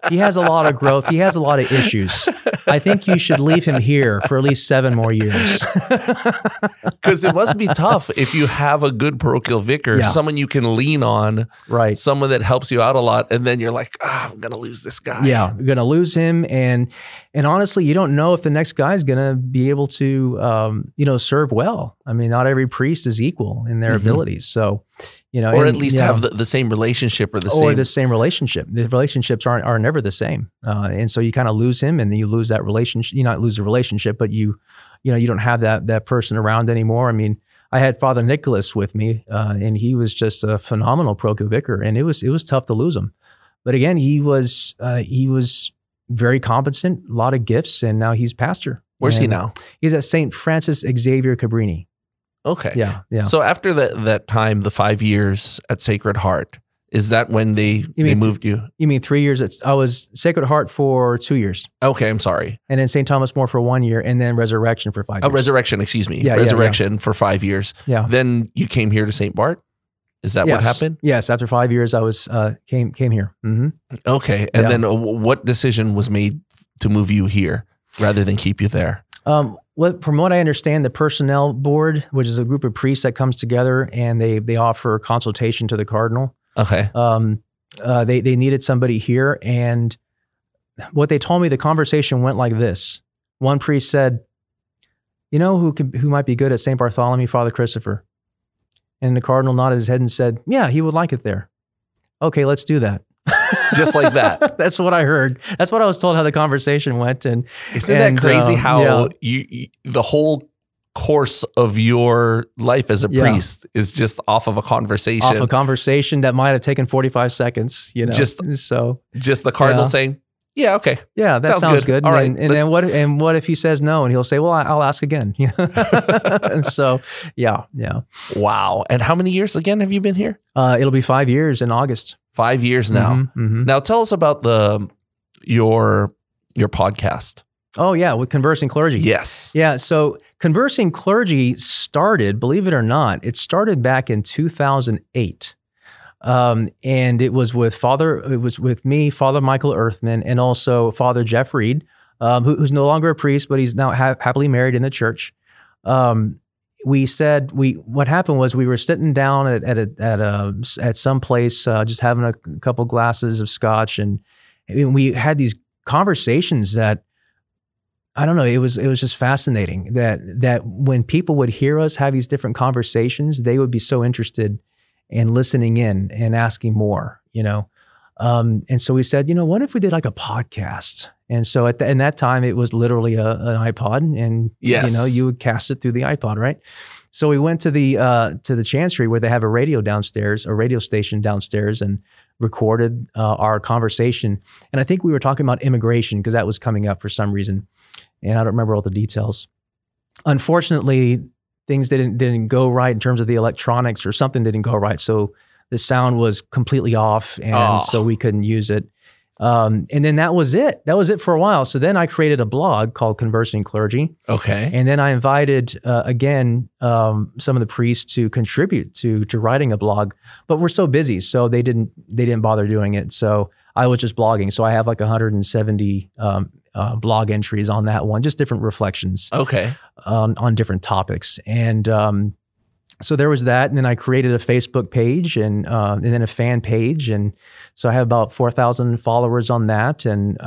He has a lot of growth. He has a lot of issues. I think you should leave him here for at least 7 more years. Because it must be tough if you have a good parochial vicar, someone you can lean on, right? Someone that helps you out a lot, and then you're like, I'm going to lose this guy. Yeah, you're going to lose him. And honestly, you don't know if the next guy is going to be able to serve well. I mean, not every priest is equal in their abilities. So, you know, or at least have the same relationship or the same relationship. The relationships are never the same. And so you kind of lose him and you lose that relationship, you not lose the relationship, but you don't have that person around anymore. I mean, I had Father Nicholas with me and he was just a phenomenal parochial vicar, and it was tough to lose him. But again, he was very competent, a lot of gifts, and now he's pastor. Where's he now? He's at St. Francis Xavier Cabrini. Okay. Yeah. So after that time, the 5 years at Sacred Heart, is that when they moved you? You mean 3 years? I was Sacred Heart for 2 years. Okay, I'm sorry. And then St. Thomas More for 1 year, and then Resurrection for 5 years. Oh, Resurrection, excuse me. Yeah, Resurrection for 5 years. Yeah. Then you came here to St. Bart? Is that what happened? Yes. After 5 years, I was came here. Okay. And then what decision was made to move you here rather than keep you there? From what I understand, the personnel board, which is a group of priests that comes together and they offer consultation to the Cardinal. Okay. They needed somebody here. And what they told me, the conversation went like this. One priest said, you know, who might be good at St. Bartholomew, Father Christopher. And the Cardinal nodded his head and said, yeah, he would like it there. Okay, let's do that. Just like that. That's what I heard. That's what I was told how the conversation went. And isn't that crazy how the whole course of your life as a priest is just off of a conversation. Off a conversation that might have taken 45 seconds, you know. Just the Cardinal saying, yeah, okay. Yeah, that sounds good. All right, and then what if he says no? And he'll say, well, I'll ask again. And so, yeah. Wow. And how many years again have you been here? It'll be 5 years in August. 5 years now. Now tell us about your podcast. Oh yeah, with Conversing Clergy. Yes. Yeah, so Conversing Clergy started, believe it or not, it started back in 2008. And it was with me, Father Michael Earthman, and also Father Jeff Reed, who's no longer a priest, but he's now happily married in the church. What happened was we were sitting down at some place, just having a couple glasses of scotch, and we had these conversations that I don't know. It was just fascinating that when people would hear us have these different conversations, they would be so interested in listening in and asking more, you know. And so we said, you know, what if we did like a podcast? And so in that time, it was literally an iPod, and you know, you would cast it through the iPod, right? So we went to the chancery where they have a radio station downstairs, and recorded our conversation. And I think we were talking about immigration because that was coming up for some reason, and I don't remember all the details. Unfortunately, things didn't go right in terms of the electronics, or something didn't go right, so the sound was completely off, and so we couldn't use it. And then that was it. That was it for a while. So then I created a blog called Conversing Clergy. Okay. And then I invited, some of the priests to contribute to writing a blog, but we're so busy, so they didn't bother doing it. So I was just blogging. So I have like 170 blog entries on that one, just different reflections. Okay. On different topics. And So there was that, and then I created a Facebook page and then a fan page, and so I have about 4,000 followers on that, and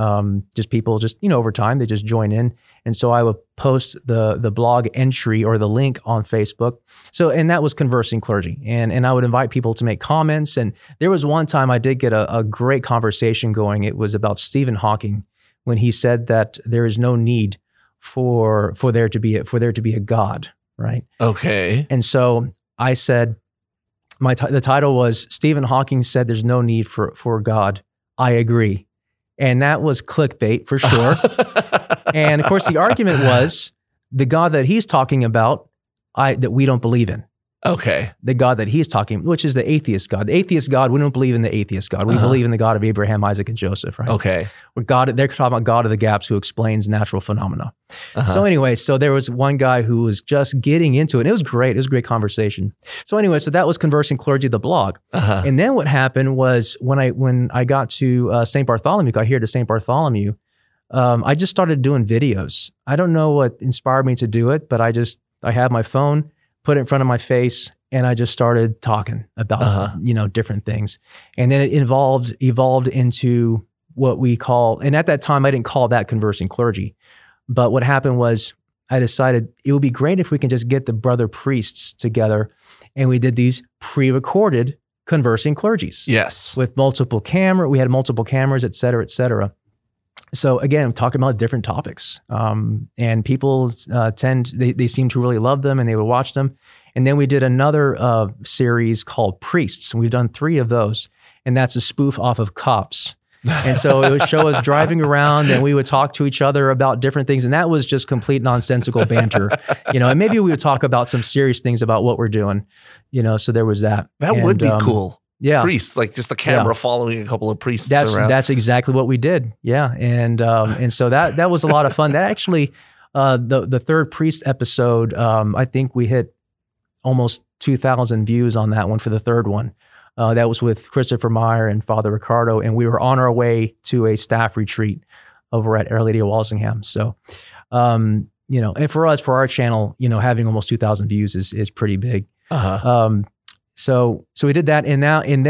just people over time they just join in, and so I would post the blog entry or the link on Facebook. So and that was Conversing Clergy, and I would invite people to make comments, and there was one time I did get a great conversation going. It was about Stephen Hawking when he said that there is no need for there to be a God. Right. Okay. And so I said, the title was Stephen Hawking said there's no need for God. I agree. And that was clickbait for sure. And of course the argument was the God that he's talking about, that we don't believe in. Okay. The God that he's talking, which is the atheist God. The atheist God, we don't believe in the atheist God. We believe in the God of Abraham, Isaac, and Joseph, right? Okay. They're talking about God of the gaps who explains natural phenomena. So anyway, so there was one guy who was just getting into it. And it was great. It was a great conversation. So anyway, so that was Conversing Clergy, the blog. And then what happened was when I got to St. Bartholomew, got here to St. Bartholomew, I just started doing videos. I don't know what inspired me to do it, but I had my phone, put it in front of my face, and I just started talking about, different things. And then it evolved into what we call, and at that time I didn't call that Conversing Clergy, but what happened was I decided it would be great if we can just get the brother priests together, and we did these pre-recorded Conversing Clergies. Yes. With we had multiple cameras, et cetera, et cetera. So again, I'm talking about different topics, and people they seem to really love them, and they would watch them. And then we did another series called Priests, and we've done 3 of those, and that's a spoof off of Cops. And so it would show us driving around, and we would talk to each other about different things, and that was just complete nonsensical banter, and maybe we would talk about some serious things about what we're doing, so there was that. That would be cool. Yeah. Priests, like just the camera following a couple of priests around. That's exactly what we did. Yeah. And so that was a lot of fun. That actually, the third priest episode, I think we hit almost 2,000 views on that one for the third one. That was with Christopher Meyer and Father Ricardo, and we were on our way to a staff retreat over at Our Lady of Walsingham. So, and for us, for our channel, having almost 2,000 views is pretty big. So we did that, and then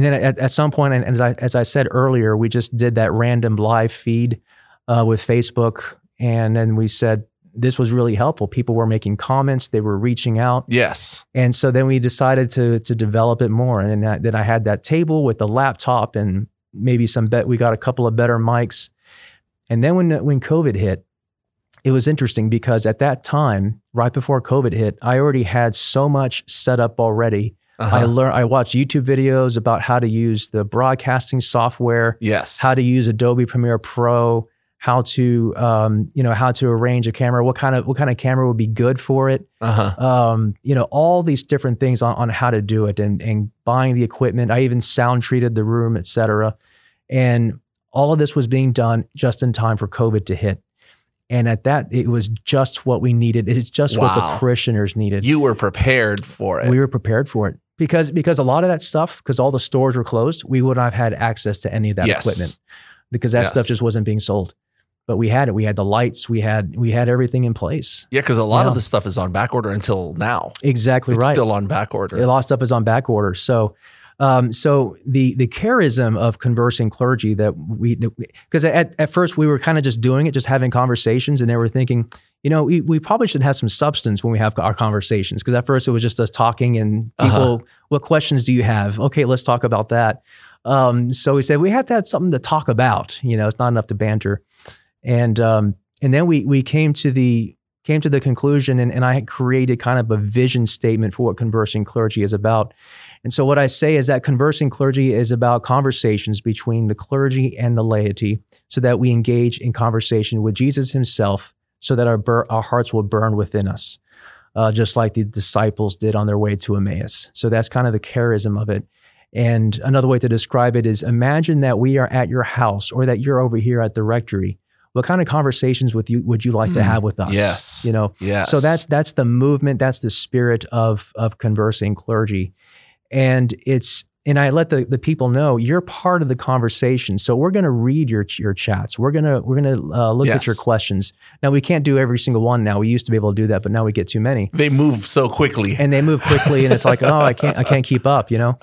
at some point, and as I said earlier, we just did that random live feed with Facebook, and then we said this was really helpful. People were making comments, they were reaching out. Yes. And so then we decided to develop it more, and then I had that table with the laptop, and maybe we got a couple of better mics, and then when COVID hit, it was interesting because at that time, right before COVID hit, I already had so much set up already. I watched YouTube videos about how to use the broadcasting software, yes, how to use Adobe Premiere Pro, how to arrange a camera, what kind of camera would be good for it, all these different things on how to do it, and buying the equipment. I even sound treated the room, et cetera, and all of this was being done just in time for COVID to hit. And at that, it was just what we needed. It's just what the parishioners needed. You were prepared for it. We were prepared for it. Because a lot of that stuff, because all the stores were closed, we would not have had access to any of that equipment because that stuff just wasn't being sold. But we had it. We had the lights. We had everything in place. Yeah, because a lot of the stuff is on back order until now. Exactly right. It's still on back order. A lot of stuff is on back order. So... so the charism of Conversing Clergy that we, because at first we were kind of just doing it, just having conversations, and they were thinking, we probably should have some substance when we have our conversations. Because at first it was just us talking and people, what questions do you have? Okay, let's talk about that. So we said, we have to have something to talk about, it's not enough to banter. And then we came to the conclusion, and I had created kind of a vision statement for what Conversing Clergy is about. And so what I say is that Conversing Clergy is about conversations between the clergy and the laity, so that we engage in conversation with Jesus himself, so that our hearts will burn within us, just like the disciples did on their way to Emmaus. So that's kind of the charism of it. And another way to describe it is, imagine that we are at your house, or that you're over here at the rectory. What kind of conversations would you like to have with us? Yes. Yes. So that's the movement, that's the spirit of Conversing Clergy. And it's And I let the people know, you're part of the conversation. So we're going to read your chats. We're going to look at your questions. Now, we can't do every single one now. We used to be able to do that, but now we get too many. They move so quickly. And they move quickly, and it's like, oh, I can't keep up, you know?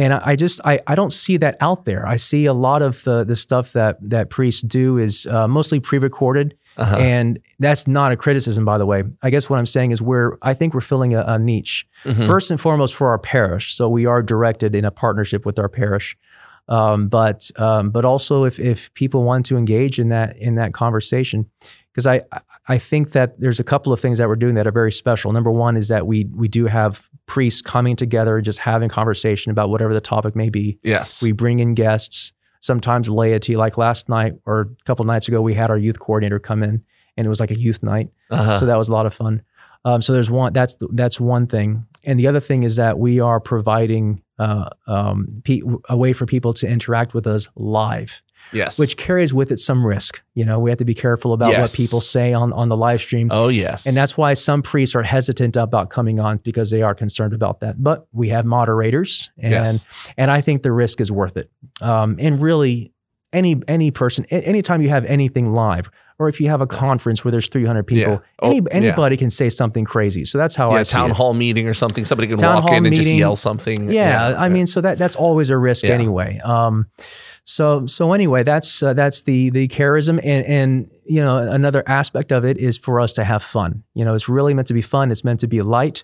And I don't see that out there. I see a lot of the stuff that priests do is mostly pre-recorded. Uh-huh. And that's not a criticism, by the way. I guess what I'm saying is I think we're filling a niche. Mm-hmm. First and foremost for our parish. So we are directed in a partnership with our parish. But also if people want to engage in that conversation, because I think that there's a couple of things that we're doing that are very special. Number one is that we do have priests coming together and just having conversation about whatever the topic may be. Yes. We bring in guests. Sometimes laity, like last night or a couple nights ago, we had our youth coordinator come in and it was like a youth night. Uh-huh. So that was a lot of fun. So there's one, that's one thing. And the other thing is that we are providing a way for people to interact with us live. Yes. Which carries with it some risk. You know, we have to be careful about what people say on the live stream. Oh, yes. And that's why some priests are hesitant about coming on because they are concerned about that. But we have moderators and I think the risk is worth it. And really any person, anytime you have anything live, or if you have a conference where there's 300 people, anybody can say something crazy. So that's how I see it. Town hall meeting or something, somebody can walk in and just yell something. So that's always a risk anyway. So anyway, that's the charism. And, you know, another aspect of it is for us to have fun. You know, it's really meant to be fun. It's meant to be light.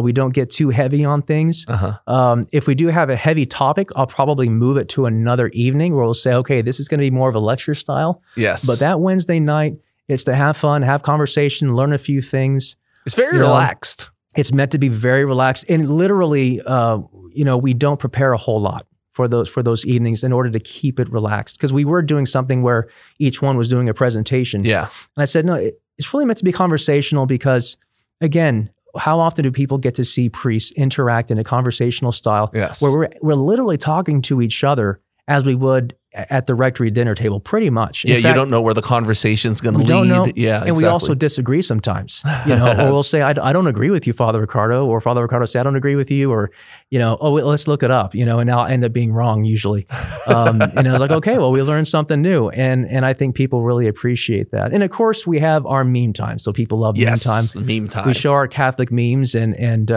We don't get too heavy on things. Uh-huh. If we do have a heavy topic, I'll probably move it to another evening where we'll say, okay, this is going to be more of a lecture style. Yes. But that Wednesday night, it's to have fun, have conversation, learn a few things. It's very relaxed. It's meant to be very relaxed. And literally, we don't prepare a whole lot for those evenings in order to keep it relaxed. Because we were doing something where each one was doing a presentation. Yeah. And I said, no, it's really meant to be conversational because, again, how often do people get to see priests interact in a conversational style where we're literally talking to each other as we would at the rectory dinner table, pretty much. In fact, you don't know where the conversation's going to lead. Don't know. Yeah, and exactly. We also disagree sometimes. You know, or we'll say, "I don't agree with you, Father Ricardo," or Father Ricardo say, "I don't agree with you," or, you know, "Oh, let's look it up," you know, and I'll end up being wrong usually. And I was like, "Okay, well, we learned something new," and I think people really appreciate that. And of course, we have our meme time, so people love meme time. Meme time. We show our Catholic memes and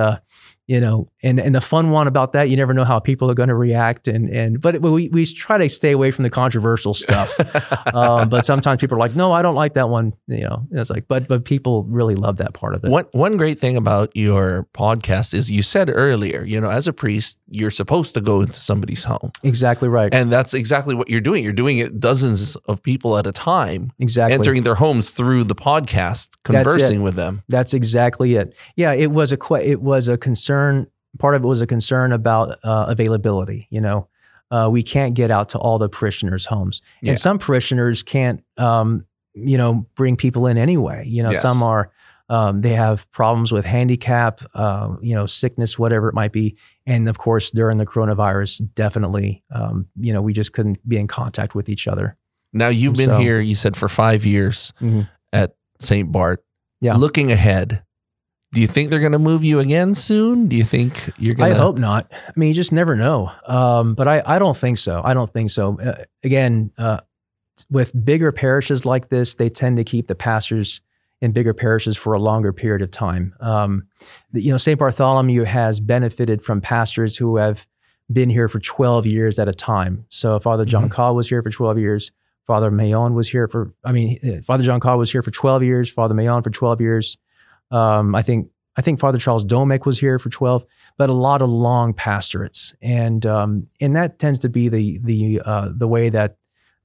you know, and the fun one about that, you never know how people are going to react. But we try to stay away from the controversial stuff. But sometimes people are like, "No, I don't like that one." You know, it's like, but people really love that part of it. One great thing about your podcast is you said earlier, you know, as a priest, you're supposed to go into somebody's home. Exactly right. And that's exactly what you're doing. You're doing it dozens of people at a time. Exactly. Entering their homes through the podcast, conversing with them. That's exactly it. Yeah, it was a concern. Part of it was a concern about availability. You know, we can't get out to all the parishioners' homes, and some parishioners can't, bring people in anyway. You know, some are they have problems with handicap, sickness, whatever it might be, and of course during the coronavirus, definitely, we just couldn't be in contact with each other. Now you've been here, you said, for 5 years at St. Bart. Yeah, looking ahead. Do you think they're going to move you again soon? Do you think you're going to? I hope not. I mean, you just never know. But I don't think so. Again, with bigger parishes like this, they tend to keep the pastors in bigger parishes for a longer period of time. St. Bartholomew has benefited from pastors who have been here for 12 years at a time. So Father John Cahill was here for 12 years. Father Mayon was here Father John Cahill was here for 12 years. Father Mayon for 12 years. I think Father Charles Domek was here for 12, but a lot of long pastorates, and that tends to be the way that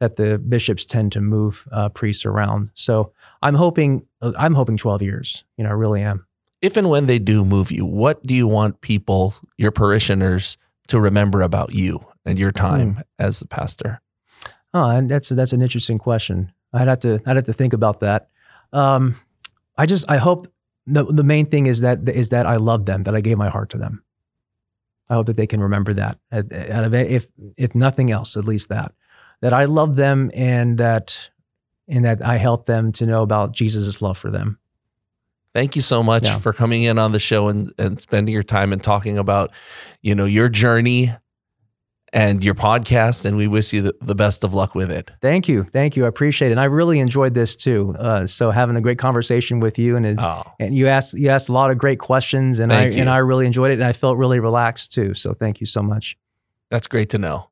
the bishops tend to move priests around. So I'm hoping 12 years. You know, I really am. If and when they do move you, what do you want people, your parishioners, to remember about you and your time as the pastor? Oh, and that's an interesting question. I'd have to think about that. I hope. The main thing is that I love them, that I gave my heart to them. I hope that they can remember that, if nothing else, at least that I love them and that I help them to know about Jesus' love for them. Thank you so much for coming in on the show and spending your time and talking about, you know, your journey and your podcast, and we wish you the best of luck with it. Thank you. Thank you. I appreciate it. And I really enjoyed this too. So having a great conversation with you, and you asked a lot of great questions, and I really enjoyed it, and I felt really relaxed too. So thank you so much. That's great to know.